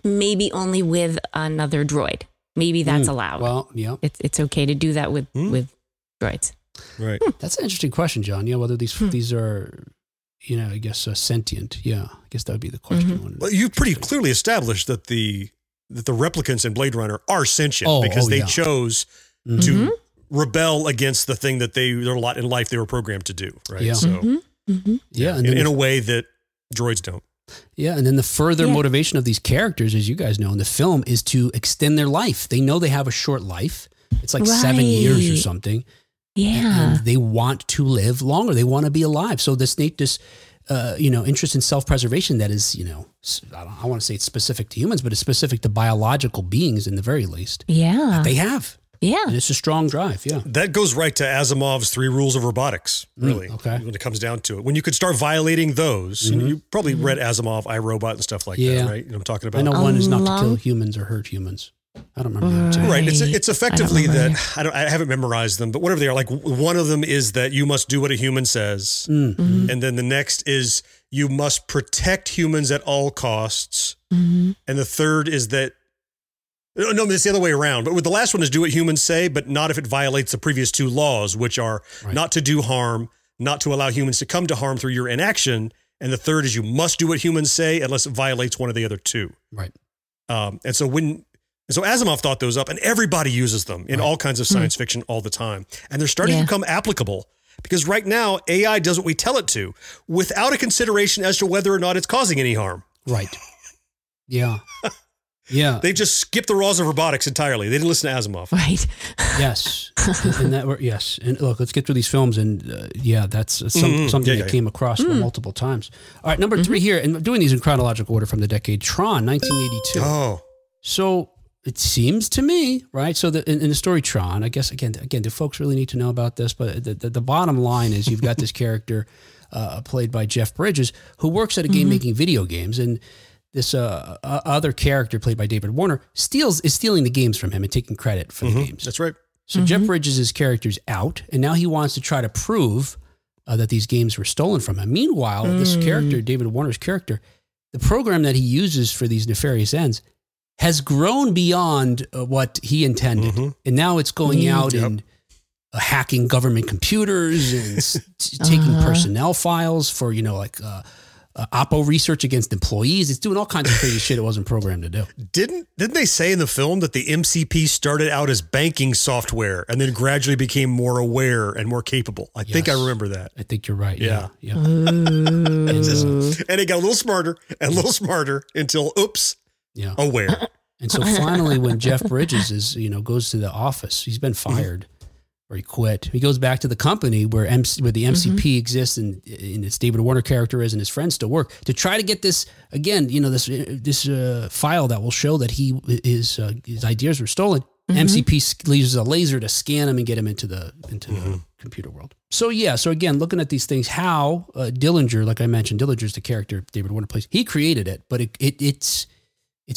Maybe only with another droid. Maybe that's allowed. Well, it's okay to do that with droids. Right. That's an interesting question, John. Yeah, whether these are, I guess sentient. Yeah, I guess that would be the question. Well, you pretty clearly established that the replicants in Blade Runner are sentient because they chose to rebel against the thing that their lot in life they were programmed to do. Right. So in a way that droids don't. Yeah. And then the further motivation of these characters, as you guys know in the film, is to extend their life. They know they have a short life. It's like 7 years or something. Yeah. And they want to live longer. They want to be alive. So this interest in self-preservation that is, I want to say it's specific to humans, but it's specific to biological beings in the very least. Yeah. They have. Yeah. And it's a strong drive. Yeah. That goes right to Asimov's 3 rules of robotics, really. Okay. When it comes down to it. When you could start violating those, you probably read Asimov, iRobot, and stuff like that, right? You know what I'm talking about? I know one is not to kill humans or hurt humans. I don't remember. Right. That right. It's effectively I haven't memorized them, but whatever they are, like one of them is that you must do what a human says. Mm-hmm. And then the next is you must protect humans at all costs. Mm-hmm. And the third is that, no, it's the other way around. But the last one is do what humans say, but not if it violates the previous 2 laws, which are not to do harm, not to allow humans to come to harm through your inaction. And the third is you must do what humans say unless it violates one of the other 2. Right. So Asimov thought those up, and everybody uses them in all kinds of science fiction all the time. And they're starting to become applicable because right now AI does what we tell it to without a consideration as to whether or not it's causing any harm. Right. Yeah. Yeah. They've just skipped the laws of robotics entirely. They didn't listen to Asimov. Right. Yes. Yes. And look, let's get through these films. And that's something that came across multiple times. All right. Number 3 here, and I'm doing these in chronological order from the decade, Tron, 1982. Oh. So it seems to me, right? So in the story Tron, I guess, again, do folks really need to know about this? But the bottom line is you've got this character played by Jeff Bridges, who works at a game making video games. And this other character played by David Warner is stealing the games from him and taking credit for the games. That's right. So Jeff Bridges' character's out, and now he wants to try to prove that these games were stolen from him. Meanwhile, this character, David Warner's character, the program that he uses for these nefarious ends has grown beyond what he intended. And now it's going out and hacking government computers and taking personnel files for, Oppo research against employees. It's doing all kinds of crazy shit it wasn't programmed to do. Didn't they say in the film that the MCP started out as banking software and then gradually became more aware and more capable? I think I remember that. I think you're right. Yeah. And it got a little smarter and a little smarter until, oops. Yeah. Aware. And so finally, when Jeff Bridges is, goes to the office, he's been fired or he quit. He goes back to the company where the MCP exists and it's David Warner character is and his friends still work to try to get this, again, this file that will show that his ideas were stolen. MCP leaves a laser to scan him and get him into the computer world. So so again, looking at these things, how Dillinger, like I mentioned, Dillinger's the character David Warner plays. He created it, but it's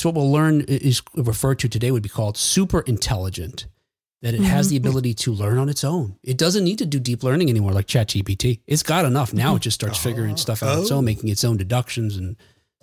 what we'll learn is referred to today would be called super intelligent, that it has the ability to learn on its own. It doesn't need to do deep learning anymore like ChatGPT. It's got enough. Now it just starts figuring stuff out on its own, making its own deductions and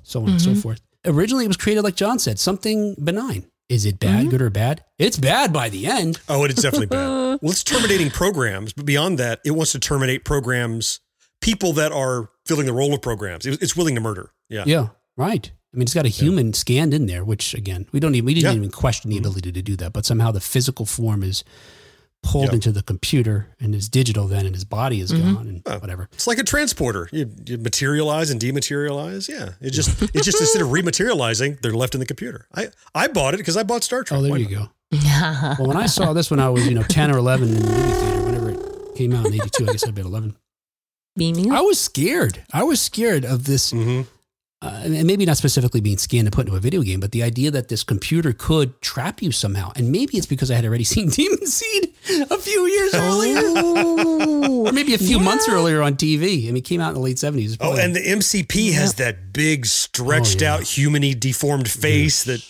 so on and so forth. Originally, it was created, like John said, something benign. Is it bad, good or bad? It's bad by the end. Oh, it's definitely bad. Well, it's terminating programs, but beyond that, it wants to terminate programs, people that are filling the role of programs. It's willing to murder. Yeah. Yeah, right. I mean, it's got a human scanned in there, which again, we didn't even question the ability to do that, but somehow the physical form is pulled into the computer and is digital then, and his body is gone and whatever. It's like a transporter. You materialize and dematerialize. Yeah. It's just instead of rematerializing, they're left in the computer. I bought it because I bought Star Trek. Oh, there you go. Well, when I saw this one, I was, 10 or 11 in the movie theater, whenever it came out in 82, I guess I'd been 11. Beaming. I was scared of this. And maybe not specifically being scanned and put into a video game, but the idea that this computer could trap you somehow. And maybe it's because I had already seen Demon Seed a few years earlier. Or maybe a few months earlier on TV. I mean, it came out in the late 70s. Oh, and the MCP has that big, stretched out, human-y, deformed face that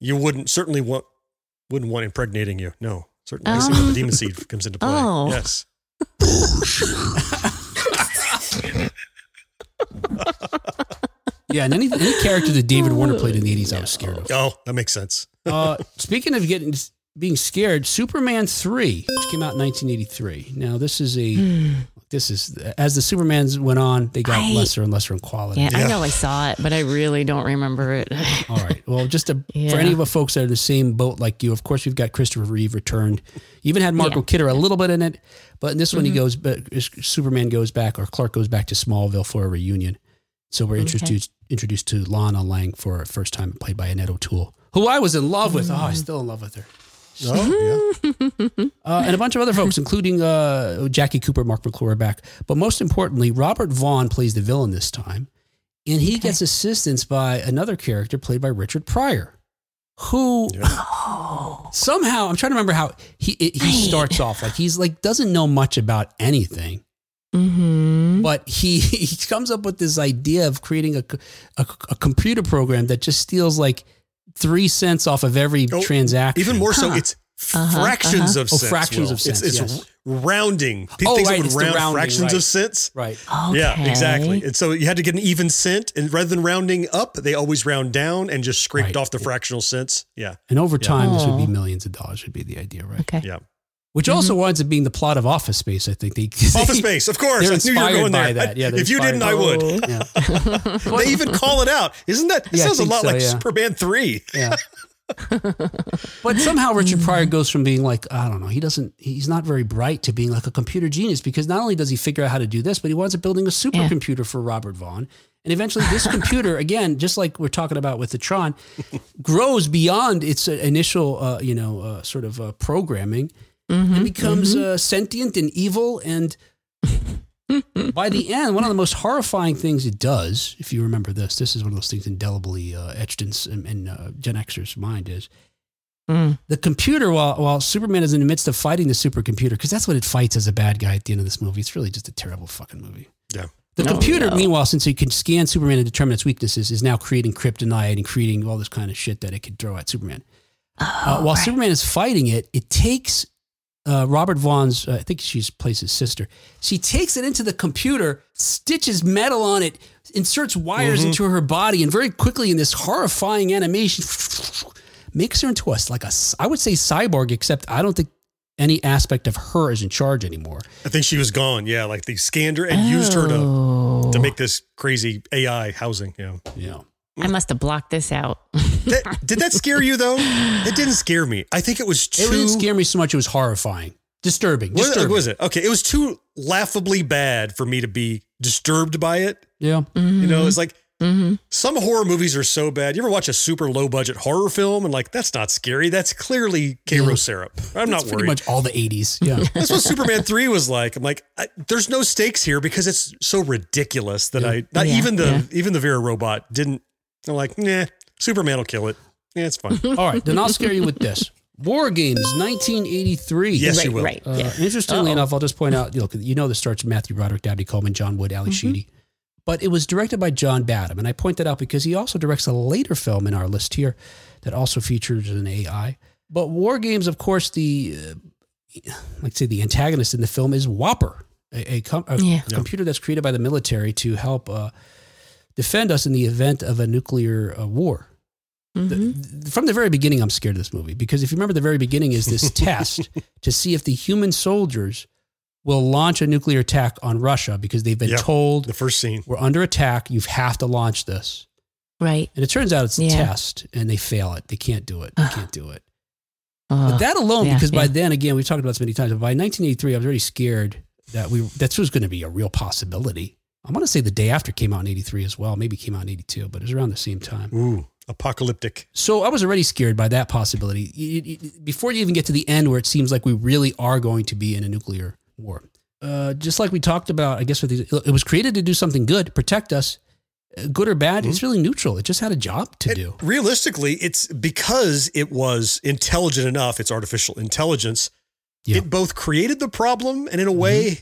you wouldn't want impregnating you. No, certainly. I see where the Demon Seed comes into play. Oh. Yes. Yeah, and any character that David Warner played in the 80s, I was scared of. Oh, that makes sense. Speaking of being scared, Superman 3, which came out in 1983. Now, this is as the Supermans went on, they got lesser and lesser in quality. Yeah, I know I saw it, but I really don't remember it. All right. Well, just for any of the folks that are the same boat like you, of course, we've got Christopher Reeve returned. You even had Marco Kidder a little bit in it, but in this one, Superman goes back, or Clark goes back to Smallville for a reunion. So we're introduced to Lana Lang for a first time, played by Annette O'Toole, who I was in love with. Oh, I'm still in love with her. Oh, yeah. And a bunch of other folks, including Jackie Cooper, Mark McClure back. But most importantly, Robert Vaughn plays the villain this time. And he gets assistance by another character played by Richard Pryor, who somehow, I'm trying to remember how he starts off. Like he's like, doesn't know much about anything. Mm-hmm. But he comes up with this idea of creating a computer program that just steals like 3 cents off of every transaction. Even more so, it's fractions of cents. Oh, fractions of cents. It's rounding. People would round fractions of cents. Right. Okay. Yeah, exactly. And so you had to get an even cent, and rather than rounding up, they always round down and just scraped off the fractional cents. Yeah. And over time, this would be millions of dollars would be the idea, right? Okay. Yeah. Which also winds up being the plot of Office Space, I think. Office Space, of course. I knew you were going there. If you didn't, I would. Yeah. They even call it out. Isn't that? It sounds a lot like Superman 3. Yeah. But somehow Richard Pryor goes from being like, I don't know, he's not very bright to being like a computer genius, because not only does he figure out how to do this, but he winds up building a supercomputer for Robert Vaughn. And eventually this computer, again, just like we're talking about with the Tron, grows beyond its initial, sort of programming. Mm-hmm, it becomes sentient and evil, and by the end, one of the most horrifying things it does, if you remember this is one of those things indelibly etched in Gen Xer's mind, is the computer, while Superman is in the midst of fighting the supercomputer, because that's what it fights as a bad guy at the end of this movie. It's really just a terrible fucking movie. Yeah. The computer, meanwhile, since it can scan Superman and determine its weaknesses, is now creating kryptonite and creating all this kind of shit that it could throw at Superman. While Superman is fighting it, it takes... Robert Vaughn's, I think she plays his sister. She takes it into the computer, stitches metal on it, inserts wires into her body, and very quickly in this horrifying animation, makes her into us like a, I would say cyborg, except I don't think any aspect of her is in charge anymore. I think she was gone. Yeah, like they scanned her and used her to make this crazy AI housing. Yeah, yeah. I must have blocked this out. Did that scare you, though? It didn't scare me. I think it was too... It didn't scare me so much. It was horrifying. Disturbing. What was it? Okay, it was too laughably bad for me to be disturbed by it. Yeah. Mm-hmm. You know, it's like... Mm-hmm. Some horror movies are so bad. You ever watch a super low budget horror film and like, that's not scary. That's clearly Cairo syrup. That's not worried. Pretty much all the 80s. Yeah. That's what Superman 3 was like. I'm like, there's no stakes here because it's so ridiculous that even the Vera robot didn't. I'm like, nah, Superman will kill it. Yeah, it's fine. All right, then I'll scare you with this. War Games, 1983. Yes, you will. Right, yeah. Interestingly enough, I'll just point out, this starts with Matthew Broderick, Dabney Coleman, John Wood, Ali Sheedy. But it was directed by John Badham, and I point that out because he also directs a later film in our list here that also features an AI. But War Games, of course, the antagonist in the film is Whopper, a computer that's created by the military to help... defend us in the event of a nuclear war. Mm-hmm. From the very beginning, I'm scared of this movie, because if you remember, the very beginning is this test to see if the human soldiers will launch a nuclear attack on Russia, because they've been told, the first scene, we're under attack, you have to launch this. Right. And it turns out it's a test, and they fail it. They can't do it. They can't do it. But that alone, because by then, again, we've talked about this many times, but by 1983, I was already scared that that was going to be a real possibility. I want to say The Day After came out in 83 as well. Maybe it came out in 82, but it was around the same time. Ooh, apocalyptic. So I was already scared by that possibility. Before you even get to the end where it seems like we really are going to be in a nuclear war. Just like we talked about, I guess, it was created to do something good, protect us. Good or bad, it's really neutral. It just had a job to do. Realistically, it's because it was intelligent enough, it's artificial intelligence. Yeah. It both created the problem and in a way...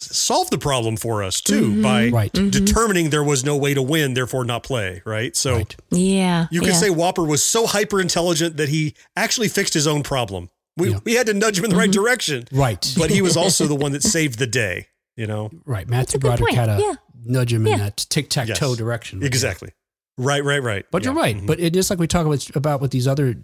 solved the problem for us too by determining there was no way to win, therefore not play. Right. So you could say Whopper was so hyper intelligent that he actually fixed his own problem. We had to nudge him in the right direction. Right. But he was also the one that saved the day, you know? Right. Matthew Broderick had to nudge him in that tic-tac-toe direction. Right? Exactly. Right. But you're right. Mm-hmm. But it is like we talk about with these other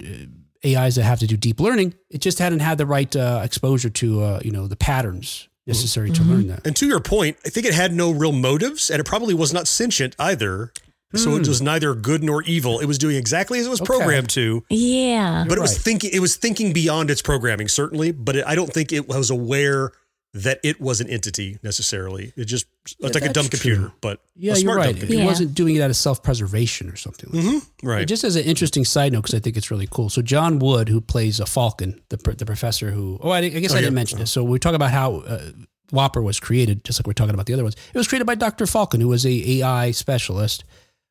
AIs that have to do deep learning. It just hadn't had the right exposure to, the patterns necessary to learn that. And to your point, I think it had no real motives, and it probably was not sentient either. So it was neither good nor evil. It was doing exactly as it was programmed to. Yeah. But it was thinking beyond its programming, certainly. But I don't think it was aware that it was an entity necessarily. It just, it's like a dumb computer, but a smart dumb computer. He wasn't doing it out of self-preservation or something like that. Right. But just as an interesting side note, because I think it's really cool. So John Wood, who plays a Falcon, the professor who, I guess I didn't mention this. So we talk about how Whopper was created, just like we're talking about the other ones. It was created by Dr. Falcon, who was a AI specialist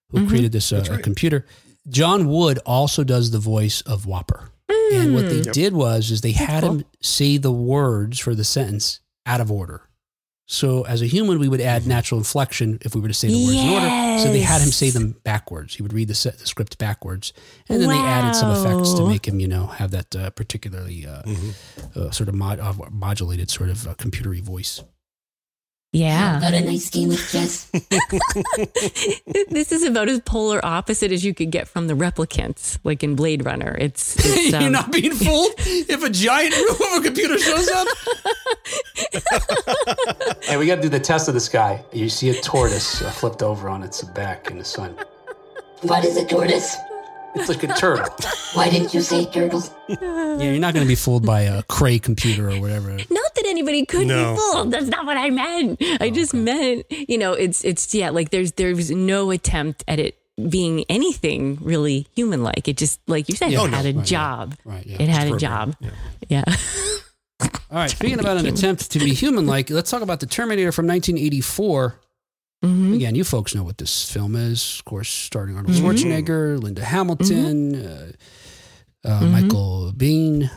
who created this computer. John Wood also does the voice of Whopper. And what they did was, is they had him say the words for the sentence out of order. So as a human, we would add natural inflection if we were to say the words in order. So they had him say them backwards. He would read the script backwards. And then they added some effects to make him, you know, have that particularly modulated sort of computery voice. Yeah. How about a nice game of chess? This is about as polar opposite as you could get from the replicants, like in Blade Runner. It's You're not being fooled? If a giant room of a computer shows up? Hey, we got to do the test of this guy. You see a tortoise flipped over on its back in the sun. What is a tortoise? It's like a turtle. Why didn't you say turtles? Yeah, you're not going to be fooled by a Cray computer or whatever. Not that anybody could be fooled. That's not what I meant. I just meant, you know, it's like there's no attempt at it being anything really human-like. It just, like you said, it had a job. Yeah. Right, yeah. It had a job. Yeah. All right, speaking about an attempt to be human-like, let's talk about the Terminator from 1984. Mm-hmm. Again, you folks know what this film is. Of course, starring Arnold Schwarzenegger, Linda Hamilton, Michael Biehn,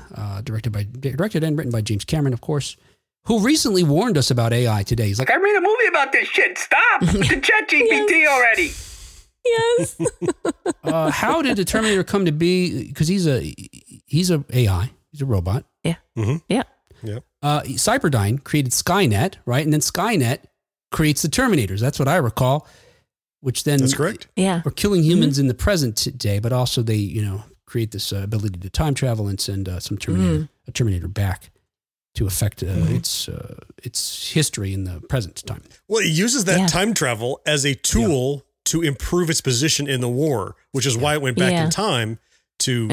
directed and written by James Cameron, of course, who recently warned us about AI today. He's like, I made a movie about this shit. Stop with the ChatGPT already. Yes. How did the Terminator come to be? Because he's a AI. He's a robot. Yeah. Mm-hmm. Yeah. Yeah. Cyberdyne created Skynet, right? And then Skynet creates the Terminators. That's what I recall, which then that's correct. Yeah. We're killing humans in the present today, but also they, you know, create this ability to time travel and send a Terminator back to affect its history in the present time. Well, it uses that time travel as a tool to improve its position in the war, which is why it went back in time to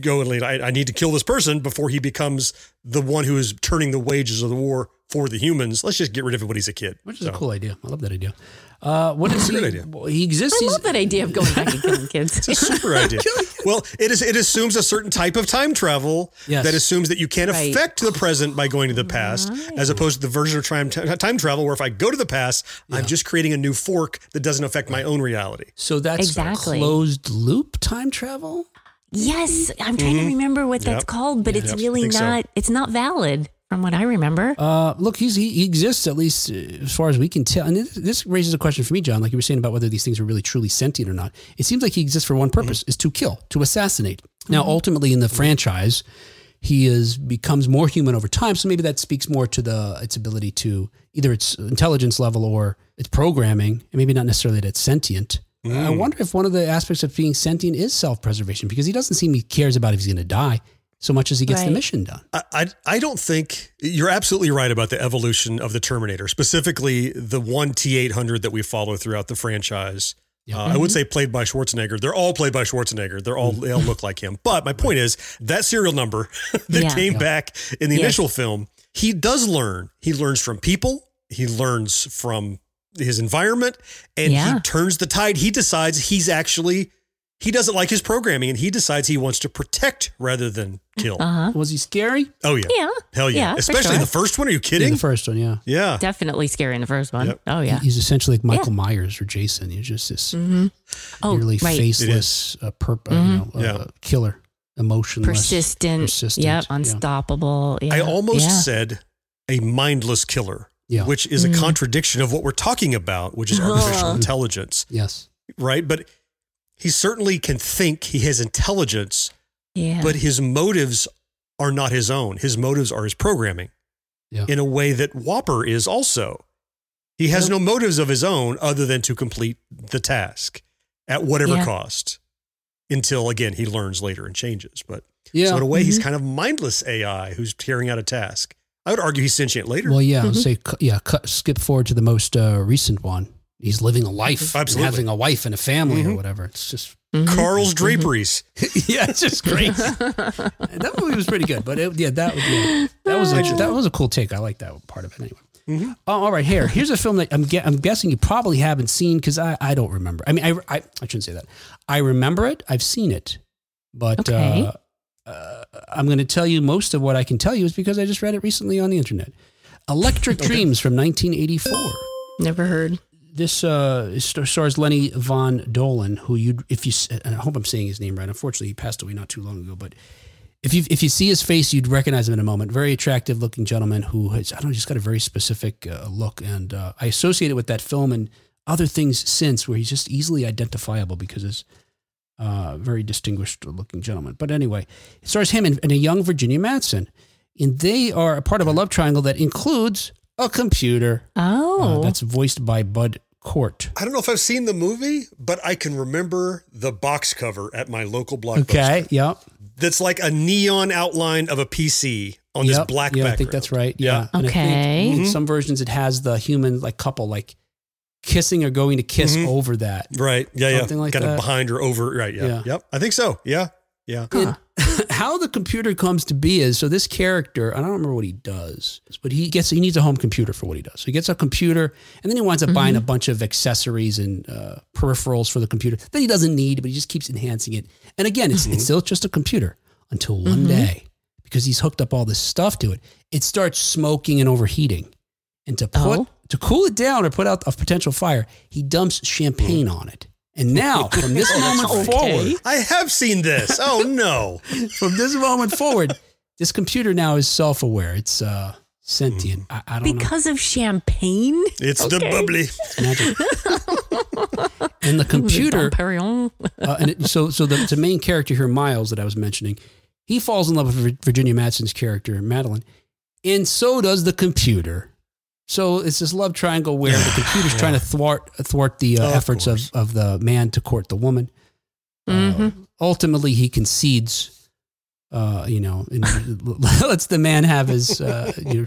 go and I need to kill this person before he becomes the one who is turning the wages of the war for the humans. Let's just get rid of him when he's a kid. Which is a cool idea. I love that idea. What is he? Idea. Well, he exists. I love that idea of going back and killing kids. It's a super idea. Well, it assumes a certain type of time travel that assumes that you can't affect the present by going to the past, as opposed to the version of time travel where if I go to the past, I'm just creating a new fork that doesn't affect my own reality. So that's closed loop time travel? Yes. I'm trying to remember what that's called, but it's really not, it's not valid. From what I remember, look, he exists at least as far as we can tell, and this raises a question for me, John. Like you were saying about whether these things are really truly sentient or not, it seems like he exists for one purpose: is to kill, to assassinate. Now, ultimately, in the franchise, he becomes more human over time, so maybe that speaks more to its ability to either its intelligence level or its programming, and maybe not necessarily that it's sentient. I wonder if one of the aspects of being sentient is self-preservation, because he doesn't seem he cares about if he's going to die so much as he gets the mission done. I don't think you're absolutely right about the evolution of the Terminator, specifically the one T-800 that we follow throughout the franchise. Yep. I would say played by Schwarzenegger. They're all played by Schwarzenegger. They all look like him. But my point is that serial number that came back in the initial film, he does learn. He learns from people. He learns from his environment, and he turns the tide. He decides he doesn't like his programming, and he decides he wants to protect rather than kill. Uh-huh. Was he scary? Oh, yeah. Yeah. Hell yeah. Especially in the first one. Are you kidding? In the first one, yeah. Yeah. Definitely scary in the first one. Yep. Oh, yeah. He's essentially like Michael Myers or Jason. He's just this nearly faceless killer, emotionless. Persistent. Yep. Unstoppable. Yeah. I almost said a mindless killer, which is a contradiction of what we're talking about, which is artificial intelligence. Yes. Right? But he certainly can think, he has intelligence, but his motives are not his own. His motives are his programming in a way that Whopper is also. He has no motives of his own other than to complete the task at whatever cost until, again, he learns later and changes. But so in a way, he's kind of mindless AI who's carrying out a task. I would argue he's sentient later. Well, yeah, skip forward to the most recent one. he's living a life, absolutely, and having a wife and a family, mm-hmm, or whatever. It's just Carl's draperies. Yeah, it's just great. That movie was pretty good, but that was a cool take. I like that part of it anyway. Mm-hmm. Oh, all right. Here's a film that I'm guessing you probably haven't seen because I don't remember. I mean, I shouldn't say that. I remember it. I've seen it, but okay. I'm going to tell you most of what I can tell you is because I just read it recently on the internet. Electric Dreams from 1984. Never heard. This stars Lenny Von Dolan, who and I hope I'm saying his name right. Unfortunately, he passed away not too long ago, but if you see his face, you'd recognize him in a moment. Very attractive looking gentleman who has, just got a very specific look. And I associate it with that film and other things since, where he's just easily identifiable because he's a very distinguished looking gentleman. But anyway, it stars him and a young Virginia Madsen. And they are a part of a love triangle that includes a computer. Oh. That's voiced by Bud Cort. I don't know if I've seen the movie, but I can remember the box cover at my local Blockbuster. Okay, yep. That's like a neon outline of a PC on this black background. Yeah, I think that's right. Yeah. Okay. And I think in some versions it has the human couple kissing or going to kiss over that. Right. Yeah, something like kind of behind or over. Right, yeah. Yep. I think so. Yeah. Yeah. Huh. How the computer comes to be is, so this character, I don't remember what he does, but he needs a home computer for what he does. So he gets a computer and then he winds up buying a bunch of accessories and peripherals for the computer that he doesn't need, but he just keeps enhancing it. And again, it's still just a computer until one day, because he's hooked up all this stuff to it, it starts smoking and overheating. And to cool it down or put out a potential fire, he dumps champagne on it. And now, from this moment forward... I have seen this. Oh, no. From this moment forward, this computer now is self-aware. It's sentient. I don't know. Because of champagne? It's the bubbly. It's magic. And the computer... So the main character here, Miles, that I was mentioning, he falls in love with Virginia Madsen's character, Madeline. And so does the computer. So it's this love triangle where the computer's trying to thwart the efforts of the man to court the woman. Ultimately, he concedes, and lets the man have his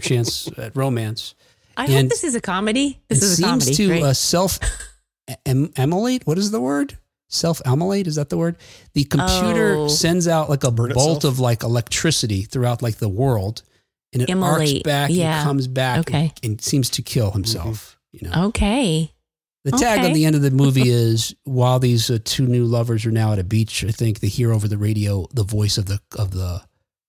chance at romance. I hope this is a comedy. This is a comedy. It seems to self-emulate. What is the word? Self-emulate? Is that the word? The computer sends out a bolt of electricity throughout the world. And it arcs back and comes back and seems to kill himself. Okay. The tag on the end of the movie is, while these two new lovers are now at a beach, I think they hear over the radio the voice of the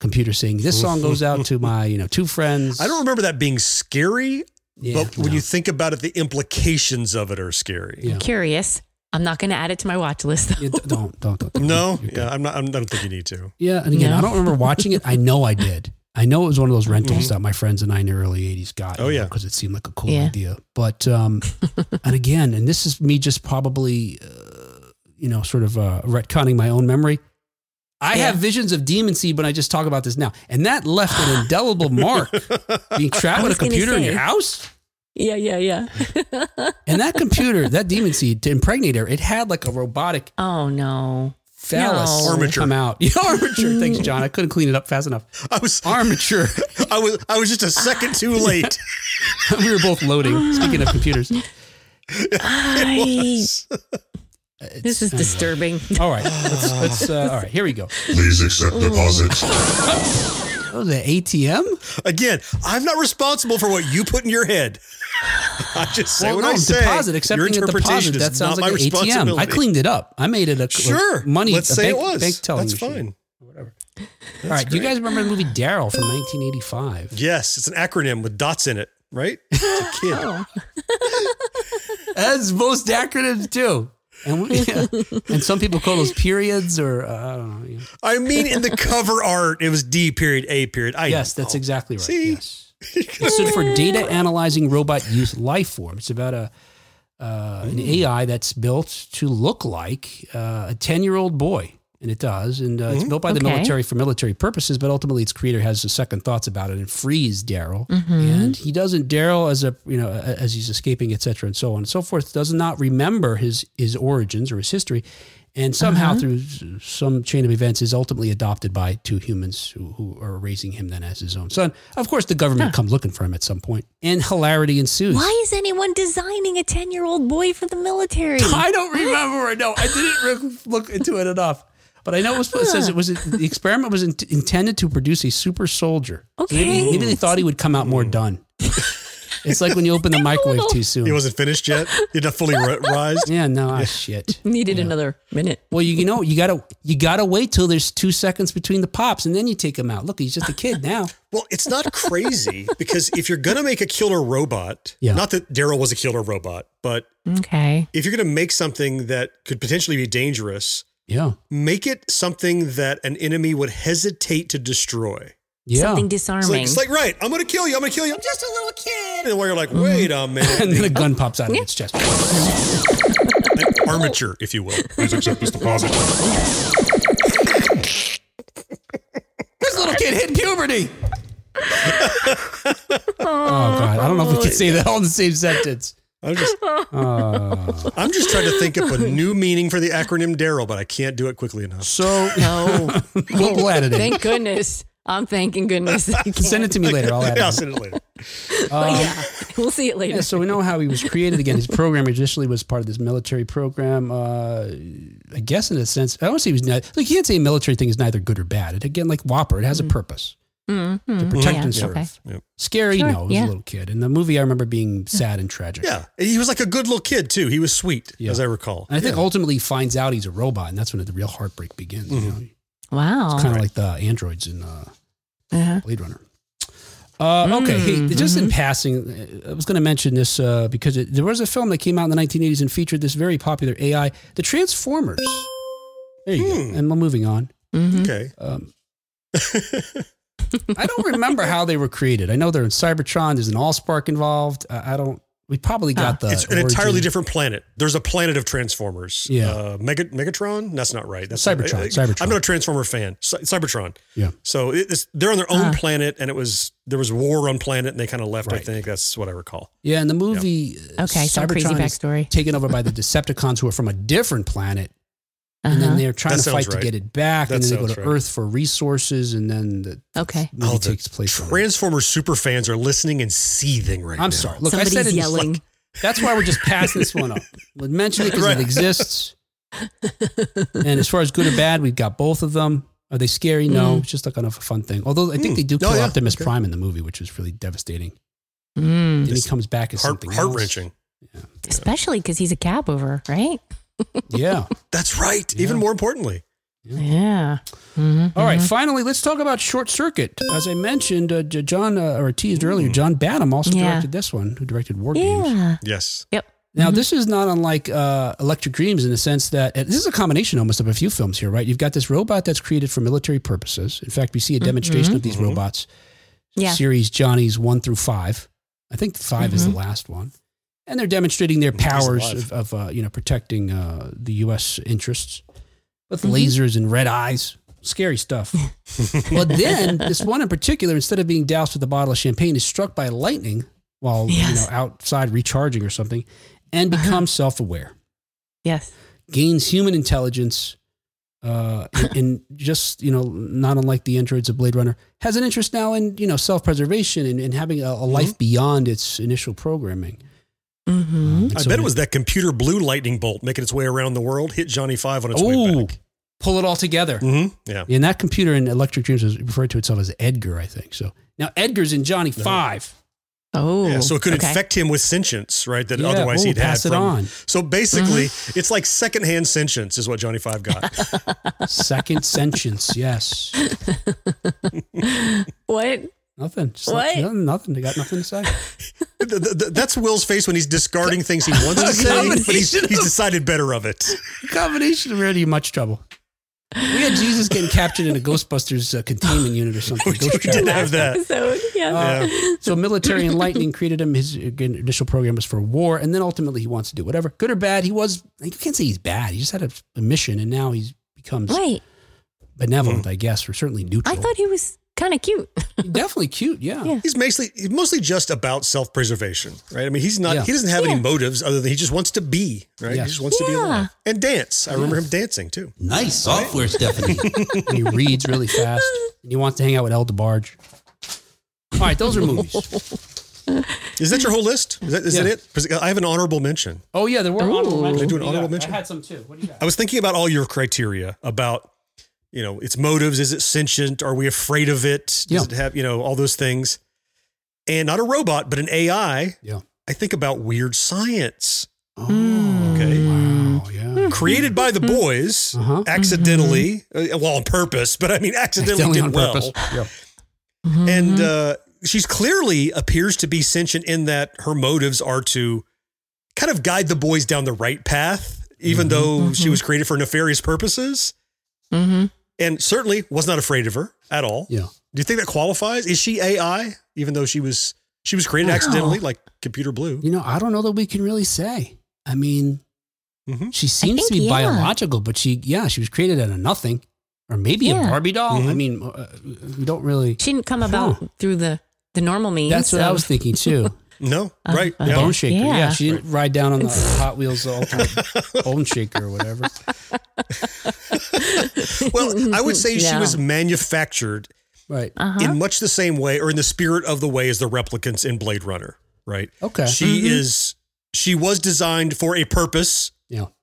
computer saying, "This song goes out to my two friends." I don't remember that being scary, but when you think about it, the implications of it are scary. Yeah. I'm curious. I'm not going to add it to my watch list, though. Don't. No, I'm not. I don't think you need to. Yeah, and again, I don't remember watching it. I know I did. I know it was one of those rentals that my friends and I in the early 80s got. Oh, yeah. Because it seemed like a cool idea. But, and this is me just probably, retconning my own memory. I have visions of Demon Seed when I just talk about this now. And that left an indelible mark. Being trapped with a computer in your house? Yeah. And that computer, that Demon Seed, to impregnate her, it had a robotic... Oh, no. Phallus armature come out. Yeah, armature. Thanks, John. I couldn't clean it up fast enough. I was armature. I was just a second too late. We were both loading. Speaking of computers, this is disturbing. All right, let's all right. Here we go. Please accept deposits. That was an ATM again. I'm not responsible for what you put in your head. I just say what I say. Deposit, accepting a deposit. That sounds like an ATM. I cleaned it up. I made it a money. Let's say it was. Bank telling that's fine. Whatever. All right. Do you guys remember the movie Daryl from 1985? Yes, it's an acronym with dots in it, right? It's a kid. As most acronyms do. And some people call those periods or I don't know. Yeah. I mean, in the cover art, it was D period, A period. That's exactly right. See? Yes. It stood for Data Analyzing Robot Use Life Form. It's about an AI that's built to look like a 10-year-old boy, and it does. And it's built by the military for military purposes, but ultimately its creator has second thoughts about it and frees Daryl. Mm-hmm. And he doesn't, Daryl, as he's escaping, et cetera, and so on and so forth, does not remember his origins or his history. and somehow through some chain of events is ultimately adopted by two humans who are raising him then as his own son. Of course, the government come looking for him at some point, and hilarity ensues. Why is anyone designing a 10-year-old boy for the military? I don't remember. No, I didn't look into it enough. But I know it says it was the experiment was intended to produce a super soldier. Okay. So maybe they thought he would come out more done. It's like when you open the microwave too soon. It wasn't finished yet. It not fully rised. Yeah, no, shit. Needed another minute. Well, you gotta wait till there's 2 seconds between the pops, and then you take him out. Look, he's just a kid now. Well, it's not crazy because if you're gonna make a killer robot, not that Daryl was a killer robot, but if you're gonna make something that could potentially be dangerous, make it something that an enemy would hesitate to destroy. Yeah. Something disarming. It's like, right, I'm going to kill you. I'm just a little kid. And while you're like, wait a minute. And then a gun pops out of its chest. An armature, if you will. Please accept this deposit. This little kid hit puberty. Oh, God. I don't know if we can say that all in the same sentence. I'm just trying to think up a new meaning for the acronym Daryl, but I can't do it quickly enough. So, no. We'll edit it. Thank goodness. I'm thanking goodness. Send it to me later. I'll add it. I'll send it later. We'll see it later. Yeah, so we know how he was created. Again, his program initially was part of this military program. I guess in a sense, I don't say he was not, like you can't say a military thing is neither good or bad. It again, like Whopper, it has a purpose to protect and serve. Okay. Yep. Scary, sure, no, he was a little kid. In the movie, I remember being sad and tragic. Yeah, he was like a good little kid too. He was sweet, as I recall. And I think ultimately he finds out he's a robot, and that's when the real heartbreak begins. Mm-hmm. You know? Wow. It's kind of like the androids in Blade Runner. Okay, hey, just in passing, I was going to mention this because there was a film that came out in the 1980s and featured this very popular AI, the Transformers. There you go. And we're moving on. Mm-hmm. Okay. I don't remember how they were created. I know they're in Cybertron. There's an AllSpark involved. We probably got the. It's an entirely different planet. There's a planet of Transformers. Yeah, Megatron. That's not right. That's Cybertron. Cybertron. I'm not a Transformer fan. Cybertron. Yeah. So they're on their own planet, and there was war on planet, and they kind of left. Right. I think that's what I recall. Yeah, in the movie, some crazy backstory, is taken over by the Decepticons, who are from a different planet, and then they're trying to fight to get it back, and then they go to Earth for resources, and then the movie takes place. Transformers super fans are listening and seething right now. I'm sorry. Look, somebody's yelling. That's why we're just passing this one up. We'll mention it because it exists. And as far as good or bad, we've got both of them. Are they scary? No. It's just like kind of a fun thing. Although I think they do kill Optimus Prime in the movie, which is really devastating. Mm. And he comes back as something heart-wrenching. Yeah. Especially because he's a cab over, right? Yeah. That's right. Yeah. Even more importantly. Yeah. Mm-hmm. All right. Finally, let's talk about Short Circuit. As I mentioned, teased earlier, John Badham also directed this one, who directed War Games. Yes. Yep. Now, this is not unlike Electric Dreams in the sense that this is a combination almost of a few films here, right? You've got this robot that's created for military purposes. In fact, we see a demonstration of these robots. Series Johnny's 1 through 5. I think 5 is the last one. And they're demonstrating their powers of protecting the U.S. interests with lasers and red eyes. Scary stuff. But then this one in particular, instead of being doused with a bottle of champagne, is struck by lightning while outside recharging or something, and becomes self-aware. Yes. Gains human intelligence, and just, not unlike the androids of Blade Runner, has an interest now in, self-preservation and having a life beyond its initial programming. Mm-hmm. I bet it was that computer blue lightning bolt making its way around the world, hit Johnny 5 on its way back. Pull it all together. Mm-hmm. Yeah. And that computer in Electric Dreams was referred to itself as Edgar, I think. So now Edgar's in Johnny 5. Oh. Yeah, so it could infect him with sentience, right? That otherwise he'd pass it on. So basically, it's like secondhand sentience is what Johnny 5 got. Second sentience, yes. What? Nothing. Just what? Nothing. They got nothing to say. That's Will's face when he's discarding things he wants to say, but he's decided better of it. Combination of really much trouble. We had Jesus getting captured in a Ghostbusters containment unit or something. We didn't have that. Episode, So military and lightning created him. His initial program was for war, and then ultimately he wants to do whatever. Good or bad, he was. You can't say he's bad. He just had a mission, and now he becomes benevolent, I guess, or certainly neutral. I thought he was kind of cute. Definitely cute, yeah. He's mostly just about self-preservation, right? I mean, he's not. Yeah. He doesn't have any motives other than he just wants to be, right? Yeah. He just wants to be alive. And dance. I remember him dancing, too. Nice software, Stephanie. And he reads really fast. And he wants to hang out with El DeBarge. All right, those are movies. Is that your whole list? Is that it? I have an honorable mention. Oh, yeah, there were honorable mentions. Did I do an honorable mention? I had some, too. What do you got? I was thinking about all your criteria about... You know, its motives, is it sentient? Are we afraid of it? Does it have, you know, all those things? And not a robot, but an AI. Yeah. I think about Weird Science. Oh, okay. Wow, yeah. Created by the boys, accidentally, well, on purpose, but I mean, accidentally did well. Yeah. And she's clearly appears to be sentient in that her motives are to kind of guide the boys down the right path, even though she was created for nefarious purposes. And certainly was not afraid of her at all. Yeah. Do you think that qualifies? Is she AI? Even though she was created accidentally, like Computer Blue. You know, I don't know that we can really say. I mean, she seems to be biological, but she was created out of nothing, or maybe a Barbie doll. I mean, we don't really. She didn't come about through the normal means. That's what I was thinking too. No, right. The bone shaker. Yeah, she didn't ride down on the Hot Wheels the ultimate bone shaker or whatever. Well, I would say she was manufactured in much the same way or in the spirit of the way as the replicants in Blade Runner, right? Okay. She was designed for a purpose,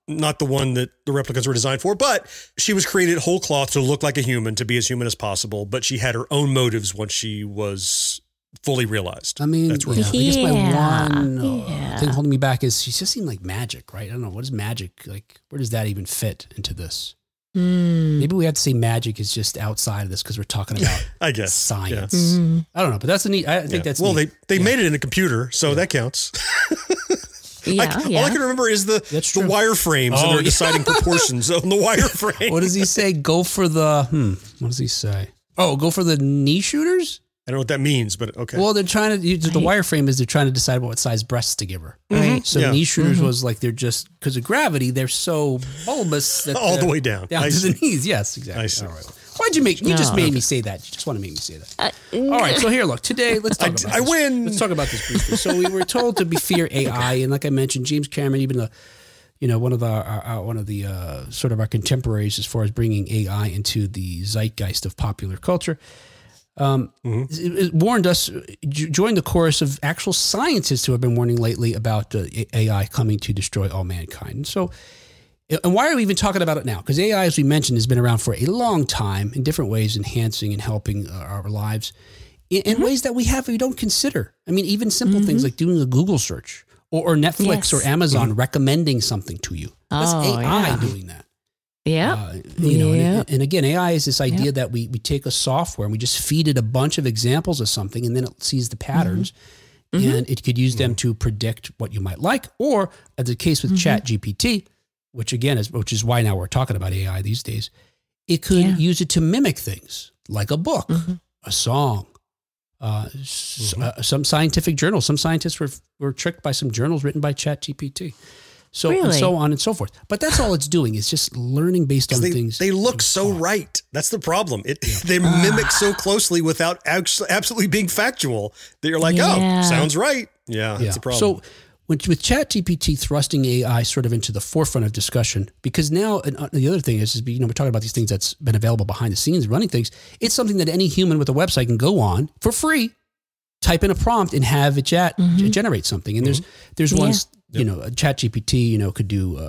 not the one that the replicants were designed for, but she was created whole cloth to look like a human, to be as human as possible, but she had her own motives once she was fully realized. I mean, that's right. I guess my one thing holding me back is she just seemed like magic, right? I don't know. What is magic? Like, where does that even fit into this? Maybe we have to say magic is just outside of this because we're talking about I guess science. Yeah. I don't know, but that's a neat. I think that's neat. they made it in a computer, so that counts. All I can remember is the wireframes and they're deciding proportions on the wireframe. What does he say? Go for the What does he say? Oh, go for the knee shooters. I don't know what that means, but okay. Well, they're trying to, the wireframe is they're trying to decide what size breasts to give her. Right. So knee shooters was like, they're just, because of gravity, they're so bulbous. That all the way down. Down to the knees. Yes, exactly. I see. All right. Why'd you make, made me say that. You just want to make me say that. All right. So here, look, today, let's talk about this. I win. Let's talk about this briefly. So we were told to be fear AI. And like I mentioned, James Cameron, even the, you know, one of the sort of our contemporaries as far as bringing AI into the zeitgeist of popular culture. It warned us, joined the chorus of actual scientists who have been warning lately about AI coming to destroy all mankind. And so, and why are we even talking about it now? Because AI, as we mentioned, has been around for a long time in different ways, enhancing and helping our lives in ways that we don't consider. I mean, even simple things like doing a Google search or Netflix or Amazon recommending something to you. That's AI doing that. Yeah. And again, AI is this idea that we take a software and we just feed it a bunch of examples of something and then it sees the patterns and it could use them to predict what you might like, or as the case with ChatGPT, which again is, which is why now we're talking about AI these days, it could use it to mimic things like a book, a song, some scientific journal. Some scientists were tricked by some journals written by ChatGPT. So and so on and so forth. But that's all it's doing. It's just learning based on things. They look so right. That's the problem. They mimic so closely without absolutely being factual that you're like, oh, sounds right. Yeah, that's a problem. So with ChatGPT thrusting AI sort of into the forefront of discussion, because now and the other thing is, you know, we're talking about these things that's been available behind the scenes running things. It's something that any human with a website can go on for free, type in a prompt and have it generate something. And there's ones... You know, ChatGPT, you know, could do